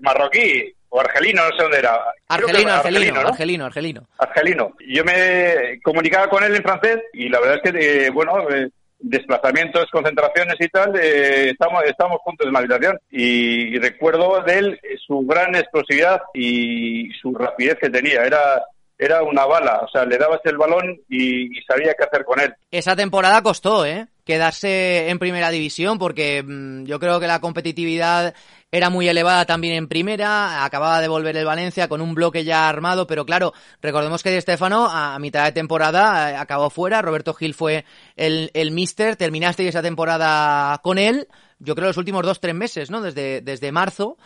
marroquí o argelino, no sé dónde era. Argelino. Yo me comunicaba con él en francés y la verdad es que, desplazamientos, concentraciones y tal, estamos juntos en la habitación y recuerdo de él su gran explosividad y su rapidez que tenía. Era una bala, o sea, le dabas el balón y sabía qué hacer con él. Esa temporada costó, quedarse en primera división, porque yo creo que la competitividad era muy elevada también en primera. Acababa de volver el Valencia con un bloque ya armado, pero claro, recordemos que Di Stéfano a mitad de temporada acabó fuera. Roberto Gil fue el míster. Terminaste esa temporada con él, yo creo los últimos 2-3 meses, ¿no? Desde marzo.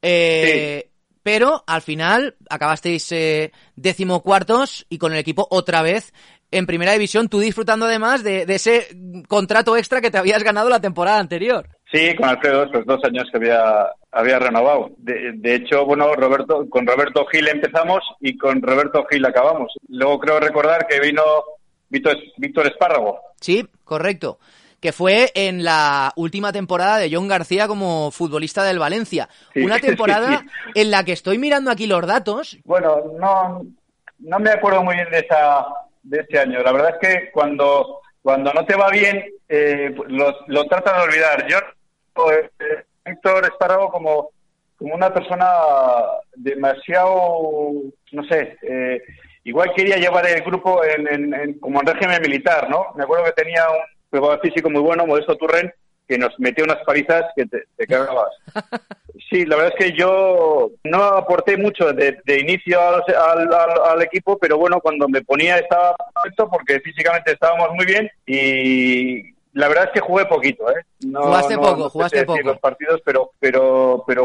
Sí. Pero al final acabasteis 14º y con el equipo otra vez en primera división, tú disfrutando además de ese contrato extra que te habías ganado la temporada anterior. Sí, con Alfredo, los 2 años que había renovado. De hecho, bueno, con Roberto Gil empezamos y con Roberto Gil acabamos. Luego creo recordar que vino Víctor Espárrago. Sí, correcto. Que fue en la última temporada de Jon García como futbolista del Valencia. Sí, una temporada sí. En la que estoy mirando aquí los datos. Bueno, no me acuerdo muy bien de ese año. La verdad es que cuando no te va bien, lo tratas de olvidar. Yo, Víctor Espárrago como una persona demasiado, no sé... igual quería llevar el grupo como en régimen militar, ¿no? Me acuerdo que tenía un preparador físico muy bueno, Modesto Turren, que nos metió unas palizas que te cagabas. Sí, la verdad es que yo no aporté mucho de inicio al equipo, pero bueno, cuando me ponía estaba perfecto porque físicamente estábamos muy bien y... La verdad es que jugué poquito, No, jugaste poco. Los partidos, pero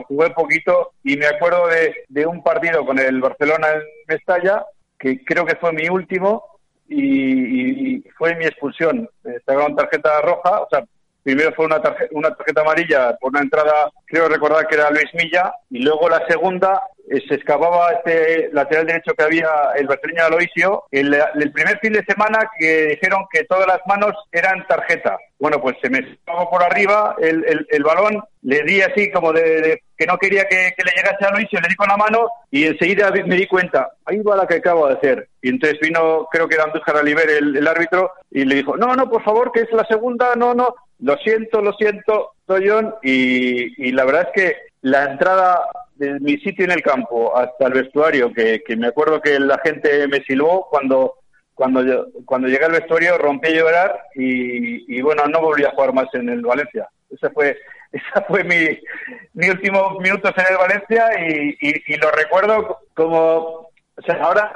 jugué poquito y me acuerdo de un partido con el Barcelona en Mestalla, que creo que fue mi último y fue mi expulsión. Sacaron tarjeta roja, o sea, primero fue una tarjeta amarilla por una entrada, creo recordar que era Luis Milla, y luego la segunda se escapaba este lateral derecho que había el brasileño Aloisio. El primer fin de semana que dijeron que todas las manos eran tarjeta. Bueno, pues se me escapó por arriba el balón, le di así como de que no quería que le llegase a Aloisio, le di con la mano y enseguida me di cuenta, ahí va la que acabo de hacer. Y entonces vino, creo que era Andújar Aliver el árbitro, y le dijo, no, por favor, que es la segunda, no. Lo siento, Toyón, y la verdad es que la entrada de mi sitio en el campo hasta el vestuario, que me acuerdo que la gente me silbó cuando llegué al vestuario, rompí a llorar y bueno, no volví a jugar más en el Valencia. Esa fue mi últimos minutos en el Valencia y lo recuerdo como, o sea, ahora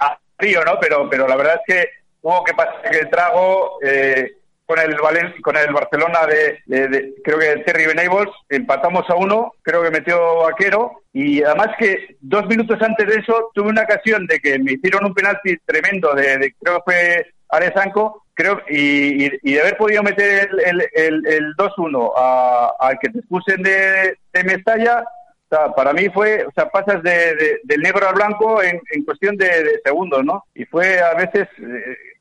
a frío, ¿no? Pero la verdad es que hubo que pasar el trago. Con el Barcelona creo que Terry Venables, empatamos a 1, creo que metió Vaquero, y además que 2 minutos antes de eso tuve una ocasión de que me hicieron un penalti tremendo, creo que fue Aresanco, y de haber podido meter el 2-1 al que te expulsen de Mestalla, o sea, para mí fue, o sea, pasas del negro al blanco en cuestión de segundos, ¿no? Y fue a veces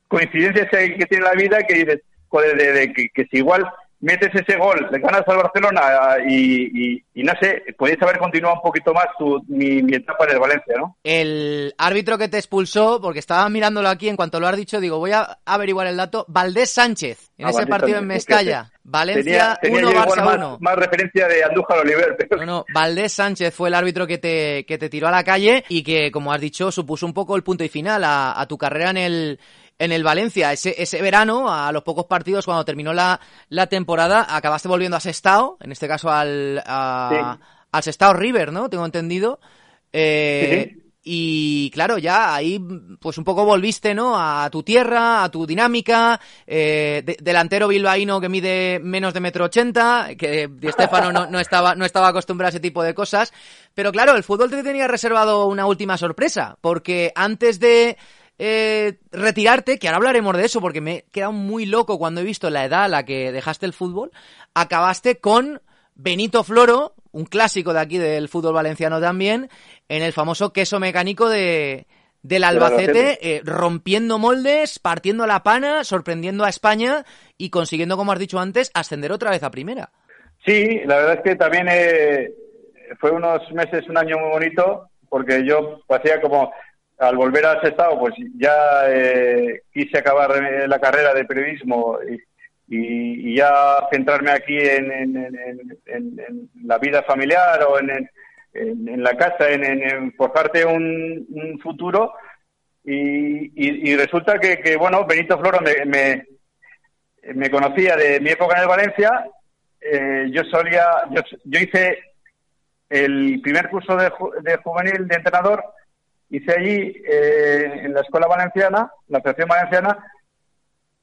coincidencias que tiene la vida que dices, joder, que si igual metes ese gol, le ganas al Barcelona y no sé, podías haber continuado un poquito más mi etapa en el Valencia, ¿no? El árbitro que te expulsó, porque estaba mirándolo aquí, en cuanto lo has dicho, digo, voy a averiguar el dato, Valdés Sánchez, en ese partido en Mestalla. Valencia 1, Barça 1. Más referencia de Andújar Oliver. Pero... Bueno, Valdés Sánchez fue el árbitro que te tiró a la calle y que, como has dicho, supuso un poco el punto y final a tu carrera en el Valencia. Ese verano, a los pocos partidos, cuando terminó la temporada, acabaste volviendo a Sestao, en este caso al Sestao River, ¿no? Tengo entendido. Sí. Y claro, ya ahí pues un poco volviste, ¿no?, a tu tierra, a tu dinámica, delantero bilbaíno que mide menos de 1,80 m, que Di Stéfano no estaba acostumbrado a ese tipo de cosas. Pero claro, el fútbol te tenía reservado una última sorpresa, porque antes de retirarte, que ahora hablaremos de eso porque me he quedado muy loco cuando he visto la edad a la que dejaste el fútbol, acabaste con Benito Floro, un clásico de aquí del fútbol valenciano también, en el famoso queso mecánico del Albacete, rompiendo moldes, partiendo la pana, sorprendiendo a España y consiguiendo, como has dicho antes, ascender otra vez a primera. Sí, la verdad es que también fue unos meses, un año muy bonito, porque yo hacía como... Al volver a Sestao, pues ya quise acabar la carrera de periodismo y ya centrarme aquí en la vida familiar o en la casa, en forjarte un futuro. Y resulta que bueno, Benito Floro me conocía de mi época en el Valencia. Yo hice el primer curso de juvenil de entrenador. Hice allí en la escuela valenciana, la Asociación Valenciana,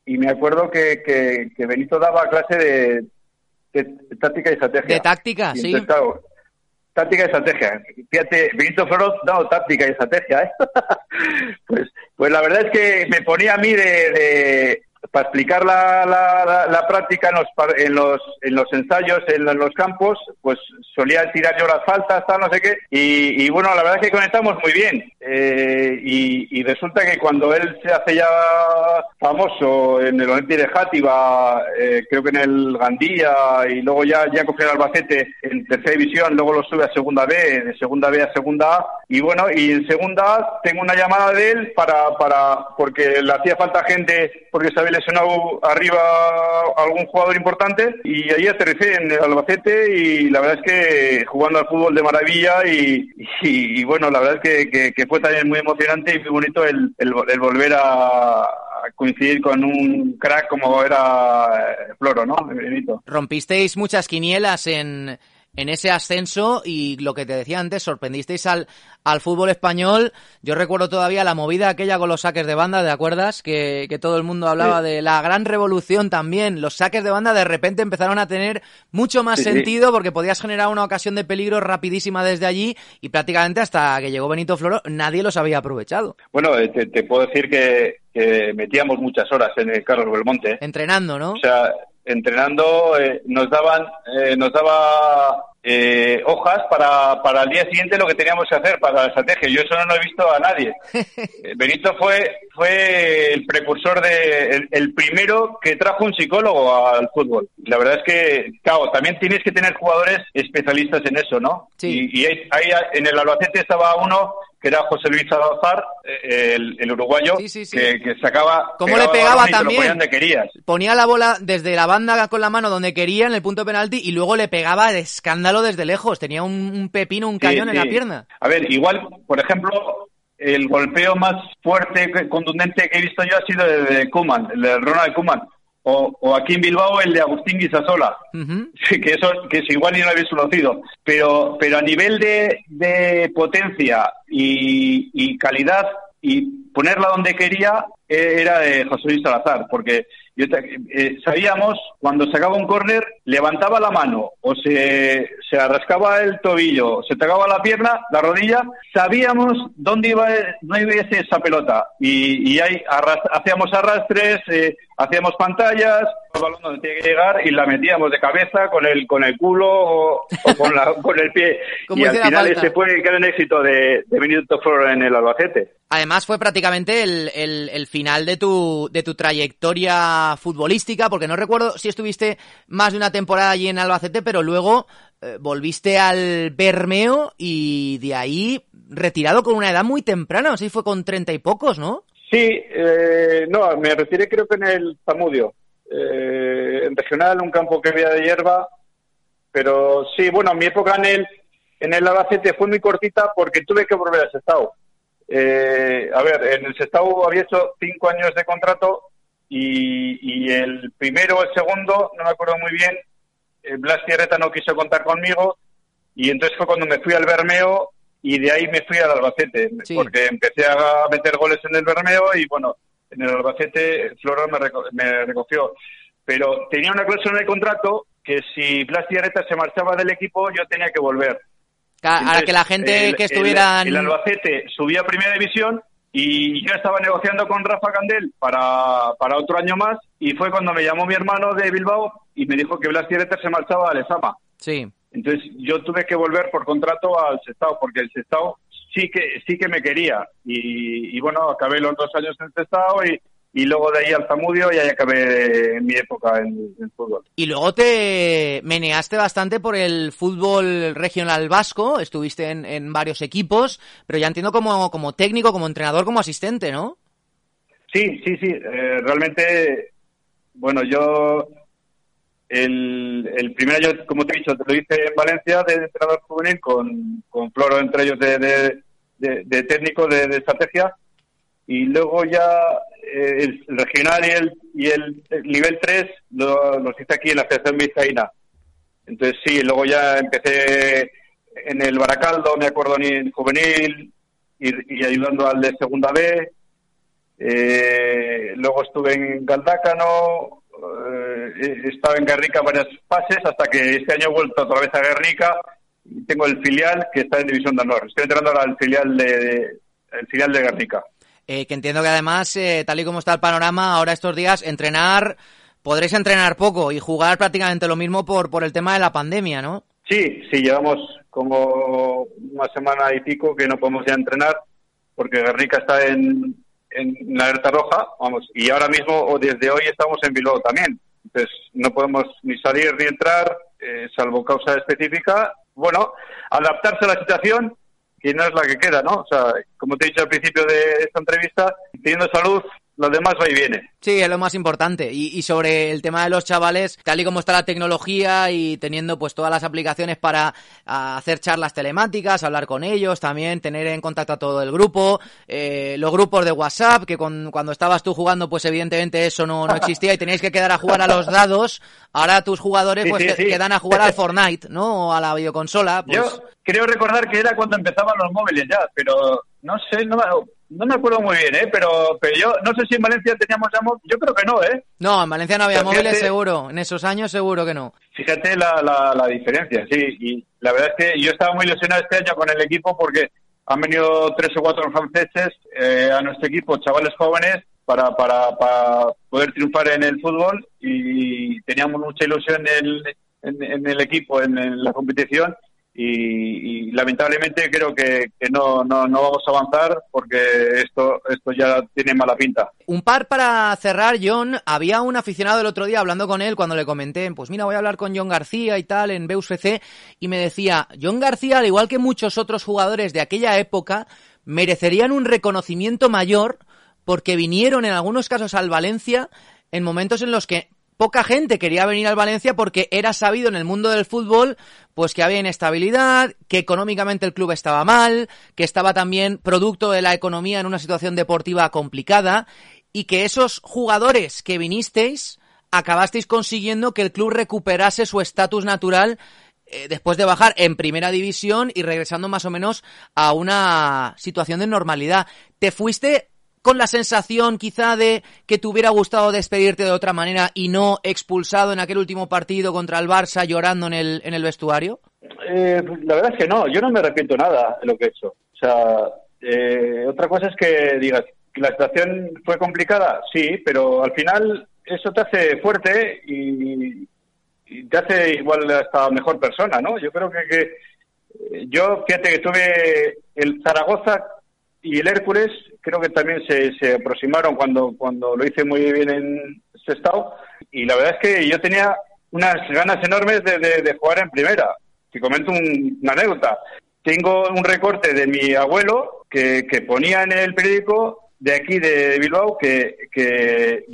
y me acuerdo que Benito daba clase de táctica y estrategia. De táctica, sí. Táctica y estrategia. Fíjate, Benito Floro daba táctica y estrategia, ¿eh? Pues la verdad es que me ponía a mí para explicar la práctica en los ensayos, en los campos, pues solía tirar yo las faltas, tal, no sé qué, y bueno, la verdad es que conectamos muy bien, y resulta que cuando él se hace ya famoso en el Olympic de Játiva, creo que en el Gandía, y luego ya cogió el Albacete en tercera división, luego lo sube a segunda B, de segunda B a segunda A, y bueno, y en segunda A tengo una llamada de él porque le hacía falta gente, porque sabía lesionado arriba a algún jugador importante, y ahí aterricé en el Albacete y la verdad es que jugando al fútbol de maravilla y bueno, la verdad es que fue también muy emocionante y muy bonito el volver a coincidir con un crack como era Floro, ¿no? Benito. Rompisteis muchas quinielas en ese ascenso y lo que te decía antes, sorprendisteis al fútbol español. Yo recuerdo todavía la movida aquella con los saques de banda, ¿te acuerdas? Que todo el mundo hablaba de la gran revolución también. Los saques de banda de repente empezaron a tener mucho más sentido porque podías generar una ocasión de peligro rapidísima desde allí y prácticamente hasta que llegó Benito Floro nadie los había aprovechado. Bueno, te puedo decir que metíamos muchas horas en el Carlos Belmonte. Entrenando, ¿no? O sea... Entrenando, nos daba hojas para el día siguiente lo que teníamos que hacer para la estrategia. Yo eso no lo he visto a nadie. Benito fue el precursor el primero que trajo un psicólogo al fútbol. La verdad es que, claro, también tienes que tener jugadores especialistas en eso, ¿no? Sí. Y ahí en el Albacete estaba uno que era José Luis Salazar, el uruguayo, sí. Que sacaba... ¿Cómo le pegaba también? Donde querías. Ponía la bola desde la banda con la mano donde quería en el punto de penalti y luego le pegaba de escándalo desde lejos. Tenía un pepino, un cañón en la pierna. A ver, igual, por ejemplo, el golpeo más fuerte, contundente que he visto yo ha sido el de Koeman, el de Ronald Koeman. O aquí en Bilbao el de Agustín Guisasola, que eso igual ni lo habéis conocido, pero a nivel de potencia y calidad y ponerla donde quería era de José Luis Salazar, porque sabíamos cuando sacaba un córner levantaba la mano o se arrascaba el tobillo, se tocaba la pierna, la rodilla, sabíamos dónde iba esa pelota y ahí hacíamos arrastres, hacíamos pantallas, el balón donde tenía que llegar y la metíamos de cabeza con el culo o con el pie y al final ese fue el gran éxito de Benito Floro en el Albacete. Además fue prácticamente el final final de tu trayectoria futbolística, porque no recuerdo si estuviste más de una temporada allí en Albacete, pero luego volviste al Bermeo y de ahí retirado con una edad muy temprana, así fue con 30 y pocos, ¿no? Sí, no, me retiré creo que en el Zamudio, en regional, un campo que había de hierba, pero sí, bueno, mi época en el Albacete fue muy cortita porque tuve que volver a Sestao. A ver, en el Sestao había hecho 5 años de contrato y el primero o el segundo, no me acuerdo muy bien, Blas Tierreta no quiso contar conmigo y entonces fue cuando me fui al Bermeo y de ahí me fui al Albacete, sí, porque empecé a meter goles en el Bermeo y bueno, en el Albacete Floro me recogió. Pero tenía una cláusula en el contrato que si Blas Tierreta se marchaba del equipo yo tenía que volver. Entonces, a que la gente que estuvieran... El Albacete subía a Primera División y yo estaba negociando con Rafa Candel para otro año más y fue cuando me llamó mi hermano de Bilbao y me dijo que Blas Tierreta se marchaba a Lezama. Sí. Entonces yo tuve que volver por contrato al Sestao, porque el Sestao sí que me quería. Y bueno, acabé los 2 años en el Sestao y luego de ahí al Zamudio y ahí acabé mi época en fútbol. Y luego te meneaste bastante por el fútbol regional vasco, estuviste en varios equipos, pero ya entiendo como técnico, como entrenador, como asistente, ¿no? Sí. Realmente, bueno, yo el primer año, como te he dicho, te lo hice en Valencia de entrenador juvenil con Floro, entre ellos de técnico de estrategia. Y luego ya el regional y el nivel 3 los hice aquí en la Federación Vizcaína. Entonces sí, luego ya empecé en el Baracaldo, me acuerdo, en juvenil, y ayudando al de segunda B. Luego estuve en Galdácano, estaba en Gernika varias fases, hasta que este año he vuelto otra vez a Gernika. Tengo el filial que está en División de Honor. Estoy entrando ahora al filial de Gernika. Que entiendo que además, tal y como está el panorama ahora estos días, podréis entrenar poco y jugar prácticamente lo mismo por el tema de la pandemia, ¿no? Sí, llevamos como una semana y pico que no podemos ya entrenar porque Gernika está en la alerta roja, vamos, y ahora mismo o desde hoy estamos en Bilbao también. Entonces no podemos ni salir ni entrar, salvo causa específica. Bueno, adaptarse a la situación, que no es la que queda, ¿no? O sea, como te he dicho al principio de esta entrevista, teniendo salud, lo demás va y viene. Sí, es lo más importante. Y sobre el tema de los chavales, tal y como está la tecnología y teniendo pues todas las aplicaciones para hacer charlas telemáticas, hablar con ellos, también tener en contacto a todo el grupo, los grupos de WhatsApp, que cuando estabas tú jugando, pues evidentemente eso no existía y teníais que quedar a jugar a los dados. Ahora tus jugadores sí. Quedan a jugar al Fortnite, ¿no? O a la videoconsola. Pues... Yo creo recordar que era cuando empezaban los móviles ya, pero no sé, no me acuerdo muy bien, pero yo no sé si en Valencia teníamos ya móviles, yo creo que no, ¿eh? No, en Valencia no había móviles, seguro, en esos años seguro que no. Fíjate la diferencia, sí, y la verdad es que yo estaba muy ilusionado este año con el equipo porque han venido 3 o 4 franceses a nuestro equipo, chavales jóvenes, para poder triunfar en el fútbol y teníamos mucha ilusión en el equipo, en la competición. Y lamentablemente creo que no vamos a avanzar porque esto ya tiene mala pinta. Un par para cerrar, Jon. Había un aficionado el otro día hablando con él cuando le comenté, pues mira, voy a hablar con Jon García y tal en Beus FC, y me decía, Jon García, al igual que muchos otros jugadores de aquella época, merecerían un reconocimiento mayor porque vinieron en algunos casos al Valencia en momentos en los que poca gente quería venir al Valencia porque era sabido en el mundo del fútbol pues que había inestabilidad, que económicamente el club estaba mal, que estaba también producto de la economía en una situación deportiva complicada y que esos jugadores que vinisteis acabasteis consiguiendo que el club recuperase su estatus natural después de bajar en Primera División y regresando más o menos a una situación de normalidad. ¿Te fuiste con la sensación quizá de que te hubiera gustado despedirte de otra manera y no expulsado en aquel último partido contra el Barça llorando en el vestuario? La verdad es que no, yo no me arrepiento nada de lo que he hecho. O sea, otra cosa es que digas, ¿la situación fue complicada? Sí, pero al final eso te hace fuerte y te hace igual hasta mejor persona, ¿no? Yo creo que yo, fíjate que tuve el Zaragoza Y el Hércules creo que también se aproximaron cuando lo hice muy bien en Sestao. Y la verdad es que yo tenía unas ganas enormes de jugar en primera. Te comento una anécdota. Tengo un recorte de mi abuelo que ponía en el periódico de aquí de Bilbao que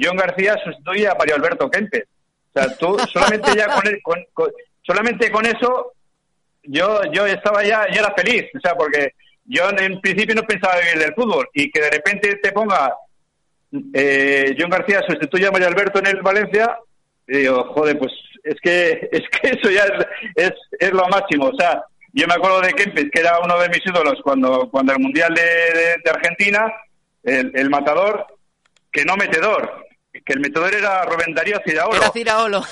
Jon García sustituía a Mario Alberto Kempes. O sea, tú solamente ya solamente con eso yo estaba ya era feliz. O sea, porque yo en principio no pensaba vivir del fútbol, y que de repente te ponga Jon García sustituya a Mario Alberto en el Valencia, y digo, joder, pues es que eso ya es lo máximo. O sea, yo me acuerdo de Kempes, que era uno de mis ídolos cuando el Mundial de Argentina, el matador, que no metedor, que el metedor era Rubén Darío Ciraolo. Era Ciraolo.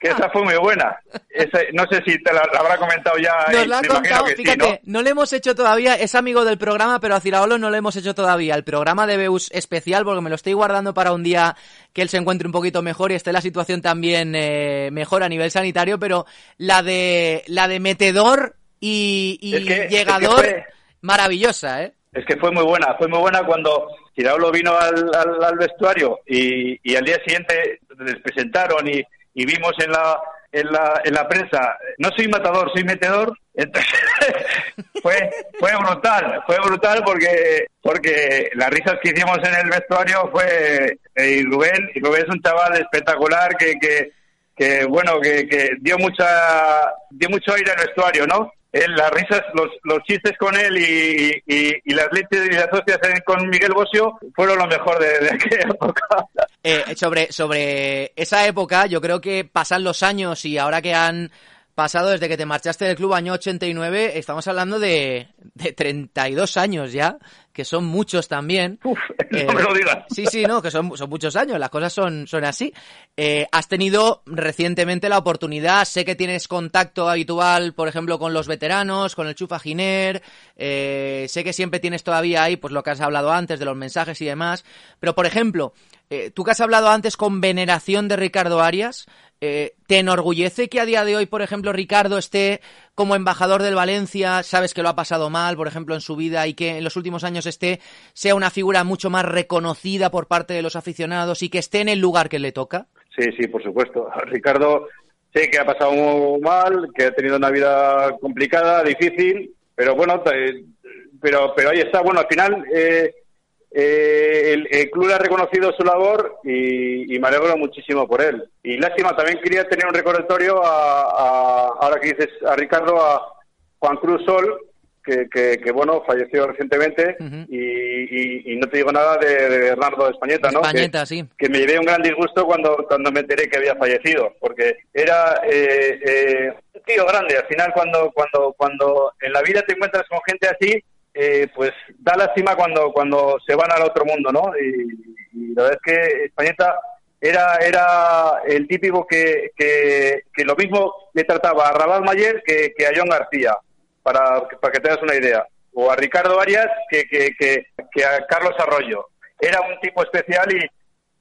Que esa fue muy buena. Esa, no sé si te la habrá comentado ya. Nos la ha contado, fíjate, sí, ¿no? No le hemos hecho todavía, es amigo del programa, pero a Ciraolo no le hemos hecho todavía el programa de Beus especial, porque me lo estoy guardando para un día que él se encuentre un poquito mejor y esté la situación también mejor a nivel sanitario, pero la de metedor y llegador, maravillosa, ¿eh? Es que fue muy buena cuando Ciraolo vino al vestuario y al día siguiente les presentaron y vimos en la prensa, no soy matador, soy metedor. Entonces fue brutal porque las risas que hicimos en el vestuario fue, y Rubén es un chaval espectacular que dio mucho aire al vestuario, ¿no? Las risas, los chistes con él y las leches y las hostias con Miguel Bosio fueron lo mejor de aquella época. Sobre esa época, yo creo que pasan los años y ahora que han pasado desde que te marchaste del club, año 89, estamos hablando de 32 años ya, que son muchos también. Uf, no me lo digas. Sí, no, que son muchos años, las cosas son así. Has tenido recientemente la oportunidad, sé que tienes contacto habitual, por ejemplo, con los veteranos, con el Chufa Giner, sé que siempre tienes todavía ahí pues lo que has hablado antes de los mensajes y demás, pero por ejemplo, tú que has hablado antes con veneración de Ricardo Arias, ¿te enorgullece que a día de hoy, por ejemplo, Ricardo esté como embajador del Valencia? Sabes que lo ha pasado mal, por ejemplo, en su vida, y que en los últimos años sea una figura mucho más reconocida por parte de los aficionados y que esté en el lugar que le toca. Sí, por supuesto. Ricardo sé que ha pasado muy mal, que ha tenido una vida complicada, difícil, pero bueno, pero ahí está. Bueno, al final el club ha reconocido su labor y me alegro muchísimo por él. Y lástima, también quería tener un recordatorio ahora que dices a Ricardo, a Juan Cruz Sol, que bueno, falleció recientemente. Uh-huh. y no te digo nada de Hernando Españeta, ¿no? Españeta, sí. Que me llevé un gran disgusto cuando me enteré que había fallecido, porque era un tío grande. Al final, cuando en la vida te encuentras con gente así, pues da lástima cuando se van al otro mundo, ¿no? Y la verdad es que Españeta era el típico que lo mismo le trataba a Rabal Mayer que a Jon García, para que te hagas una idea, o a Ricardo Arias que a Carlos Arroyo. Era un tipo especial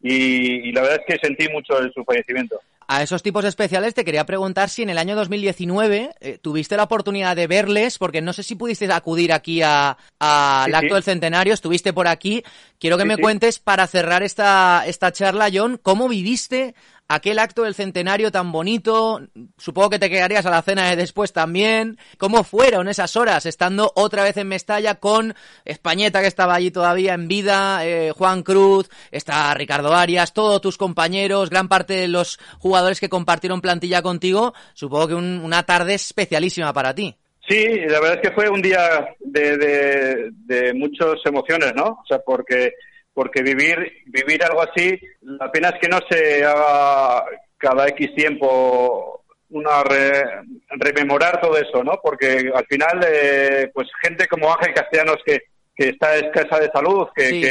y la verdad es que sentí mucho su fallecimiento. A esos tipos especiales te quería preguntar si en el año 2019 tuviste la oportunidad de verles, porque no sé si pudiste acudir aquí al acto del centenario, estuviste por aquí. Quiero que me cuentes, para cerrar esta charla, Jon, cómo viviste aquel acto del centenario tan bonito. Supongo que te quedarías a la cena de después también. ¿Cómo fueron esas horas estando otra vez en Mestalla con Españeta, que estaba allí todavía en vida, Juan Cruz, está Ricardo Arias, todos tus compañeros, gran parte de los jugadores que compartieron plantilla contigo? Supongo que una tarde especialísima para ti. Sí, la verdad es que fue un día de muchas emociones, ¿no? O sea, porque vivir algo así, la pena es que no se haga cada X tiempo rememorar todo eso, ¿no? Porque al final, pues gente como Ángel Castellanos, que está escasa de salud, sí,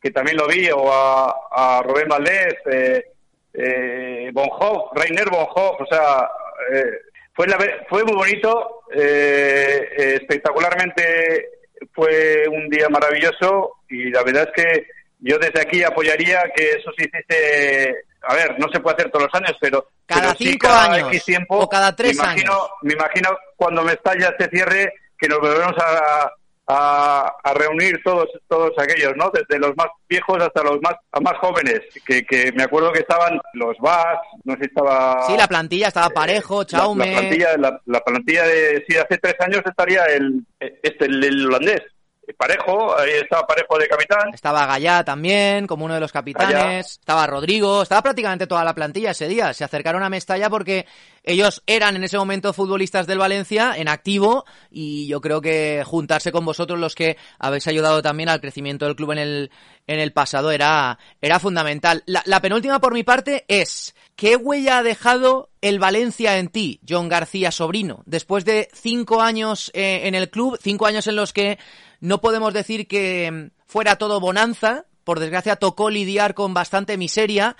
que también lo vi, o a Rubén Valdés, Bonhoff, Rainer Bonhoff, o sea, fue muy bonito, espectacularmente, fue un día maravilloso, y la verdad es que yo desde aquí apoyaría que eso se hiciese. A ver, no se puede hacer todos los años, pero cada 5 años X tiempo, o cada 3 años. Me imagino cuando Mestalla se cierre que nos volveremos a a reunir todos aquellos, ¿no? Desde los más viejos hasta los más jóvenes, que me acuerdo que estaban los VAS, no sé si estaba... Sí, la plantilla, estaba Parejo, Chaume... La plantilla de... Sí, hace 3 años estaría el holandés. Parejo, ahí estaba Parejo de capitán. Estaba Gallá también, como uno de los capitanes. Gallá. Estaba Rodrigo, estaba prácticamente toda la plantilla ese día. Se acercaron a Mestalla porque ellos eran en ese momento futbolistas del Valencia, en activo, y yo creo que juntarse con vosotros, los que habéis ayudado también al crecimiento del club en el pasado, era fundamental. La penúltima por mi parte es... ¿Qué huella ha dejado el Valencia en ti, Jon García, sobrino? Después de 5 años en el club, 5 años en los que no podemos decir que fuera todo bonanza, por desgracia tocó lidiar con bastante miseria,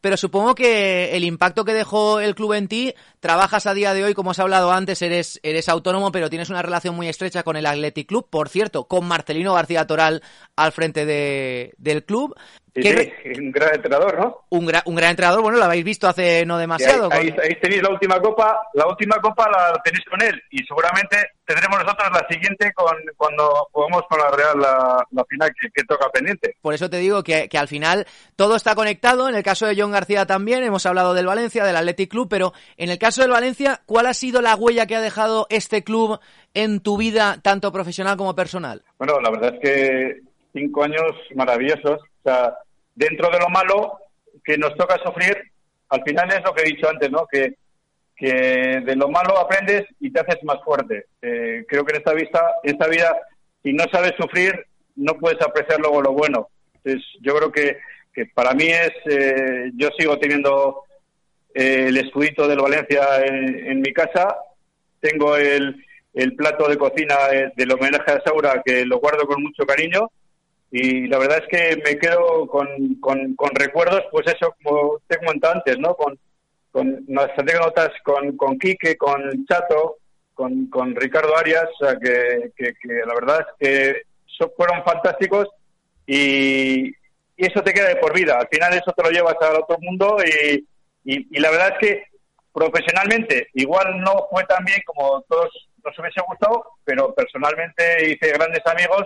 pero supongo que el impacto que dejó el club en ti, trabajas a día de hoy, como has hablado antes, eres autónomo, pero tienes una relación muy estrecha con el Athletic Club, por cierto, con Marcelino García Toral al frente del club. Sí, un gran entrenador, ¿no? Un gran entrenador, bueno, lo habéis visto hace no demasiado. Sí, ahí tenéis la última copa la tenéis con él, y seguramente tendremos nosotros la siguiente cuando juguemos con la Real la final que toca pendiente. Por eso te digo que al final todo está conectado, en el caso de Jon García también, hemos hablado del Valencia, del Athletic Club, pero en el caso del Valencia, ¿cuál ha sido la huella que ha dejado este club en tu vida, tanto profesional como personal? Bueno, la verdad es que 5 años maravillosos, o sea, dentro de lo malo que nos toca sufrir, al final es lo que he dicho antes, ¿no? Que de lo malo aprendes y te haces más fuerte. Creo que en esta vida, si no sabes sufrir, no puedes apreciar luego lo bueno. Entonces, yo creo que para mí es... yo sigo teniendo el escudito del Valencia en mi casa. Tengo el plato de cocina del homenaje a Saura, que lo guardo con mucho cariño. Y la verdad es que me quedo con recuerdos, pues eso, como te comenté antes, ¿no? Con nuestras anécdotas con Quique, con Chato, con Ricardo Arias, o sea, que la verdad es que fueron fantásticos y eso te queda de por vida. Al final eso te lo llevas al otro mundo y la verdad es que profesionalmente igual no fue tan bien como todos nos hubiese gustado, pero personalmente hice grandes amigos.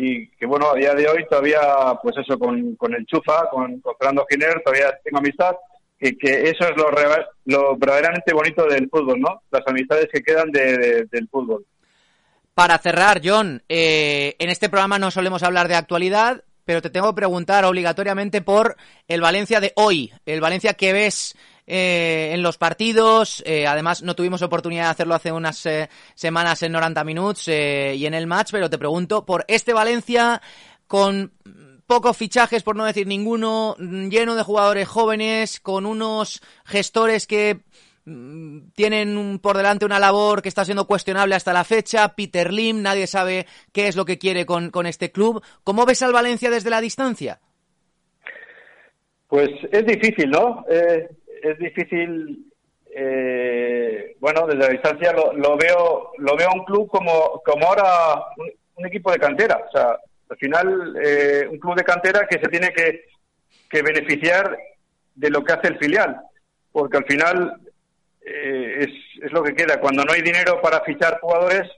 Y que bueno, a día de hoy todavía, pues eso, con el Chufa, con Fernando Giner, todavía tengo amistad, que eso es lo verdaderamente bonito del fútbol, ¿no? Las amistades que quedan del fútbol. Para cerrar, Jon, en este programa no solemos hablar de actualidad, pero te tengo que preguntar obligatoriamente por el Valencia de hoy, el Valencia que ves... en los partidos, además no tuvimos oportunidad de hacerlo hace unas semanas en 90 minutos y en el match, pero te pregunto por este Valencia con pocos fichajes, por no decir ninguno, lleno de jugadores jóvenes, con unos gestores que tienen por delante una labor que está siendo cuestionable hasta la fecha, Peter Lim, nadie sabe qué es lo que quiere con este club. ¿Cómo ves al Valencia desde la distancia? Pues es difícil, ¿no? Es difícil, bueno, desde la distancia lo veo un club como ahora un equipo de cantera, o sea, al final un club de cantera que se tiene que beneficiar de lo que hace el filial, porque al final es lo que queda. Cuando no hay dinero para fichar jugadores,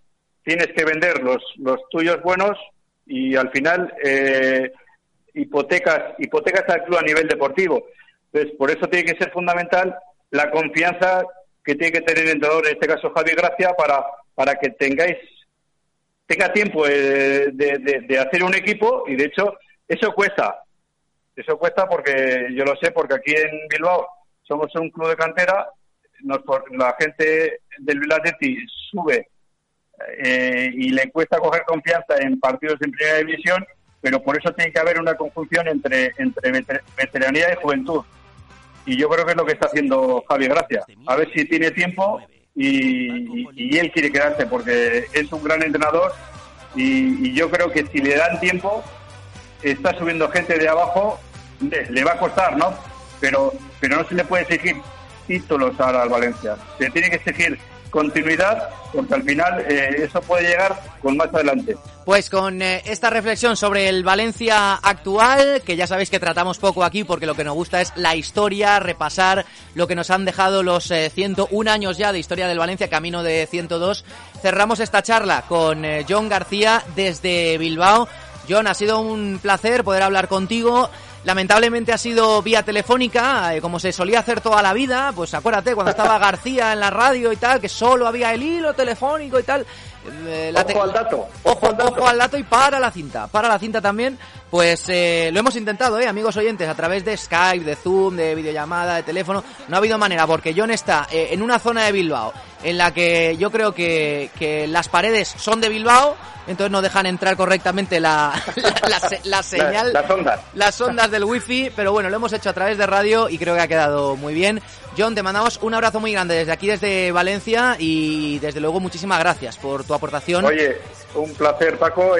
tienes que vender los tuyos buenos y al final hipotecas al club a nivel deportivo. Entonces, por eso tiene que ser fundamental la confianza que tiene que tener el entrenador, en este caso Javi Gracia, para que tenga tiempo de hacer un equipo, y de hecho eso cuesta porque yo lo sé, porque aquí en Bilbao somos un club de cantera, la gente del Bilbao Athletic sube y le cuesta coger confianza en partidos en primera división, pero por eso tiene que haber una conjunción entre veteranía y juventud. Y yo creo que es lo que está haciendo Javi Gracia. A ver si tiene tiempo y él quiere quedarse, porque es un gran entrenador y yo creo que si le dan tiempo, está subiendo gente de abajo, le va a costar, ¿no? Pero no se le puede exigir títulos ahora al Valencia. Se tiene que exigir continuidad, porque al final eso puede llegar con más adelante. Pues con esta reflexión sobre el Valencia actual, que ya sabéis que tratamos poco aquí porque lo que nos gusta es la historia, repasar lo que nos han dejado los 101 años ya de historia del Valencia, camino de 102, cerramos esta charla con Jon García desde Bilbao. Jon, ha sido un placer poder hablar contigo. Lamentablemente ha sido vía telefónica, como se solía hacer toda la vida. Pues acuérdate, cuando estaba García en la radio y tal, que solo había el hilo telefónico y tal. Ojo al dato y para la cinta también. Pues lo hemos intentado, amigos oyentes, a través de Skype, de Zoom, de videollamada, de teléfono. No ha habido manera, porque Jon está en una zona de Bilbao en la que yo creo que las paredes son de Bilbao, entonces no dejan entrar correctamente la señal, las ondas del wifi, pero bueno, lo hemos hecho a través de radio y creo que ha quedado muy bien. Jon, te mandamos un abrazo muy grande desde aquí, desde Valencia, y desde luego muchísimas gracias por tu aportación. Oye, un placer, Paco,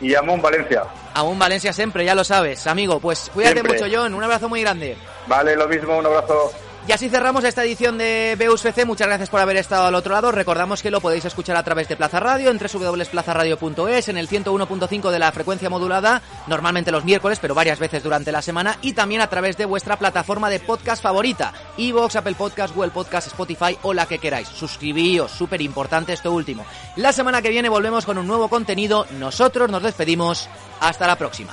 y Amón Valencia. Amón Valencia siempre, ya lo sabes, amigo. Pues cuídate siempre. Mucho, Jon, un abrazo muy grande. Vale, lo mismo, un abrazo. Y así cerramos esta edición de Beus FC. Muchas gracias por haber estado al otro lado. Recordamos que lo podéis escuchar a través de Plaza Radio, en www.plazaradio.es, en el 101.5 de la frecuencia modulada, normalmente los miércoles, pero varias veces durante la semana, y también a través de vuestra plataforma de podcast favorita, iVoox, Apple Podcast, Google Podcast, Spotify o la que queráis. Suscribíos, súper importante esto último. La semana que viene volvemos con un nuevo contenido. Nosotros nos despedimos. Hasta la próxima.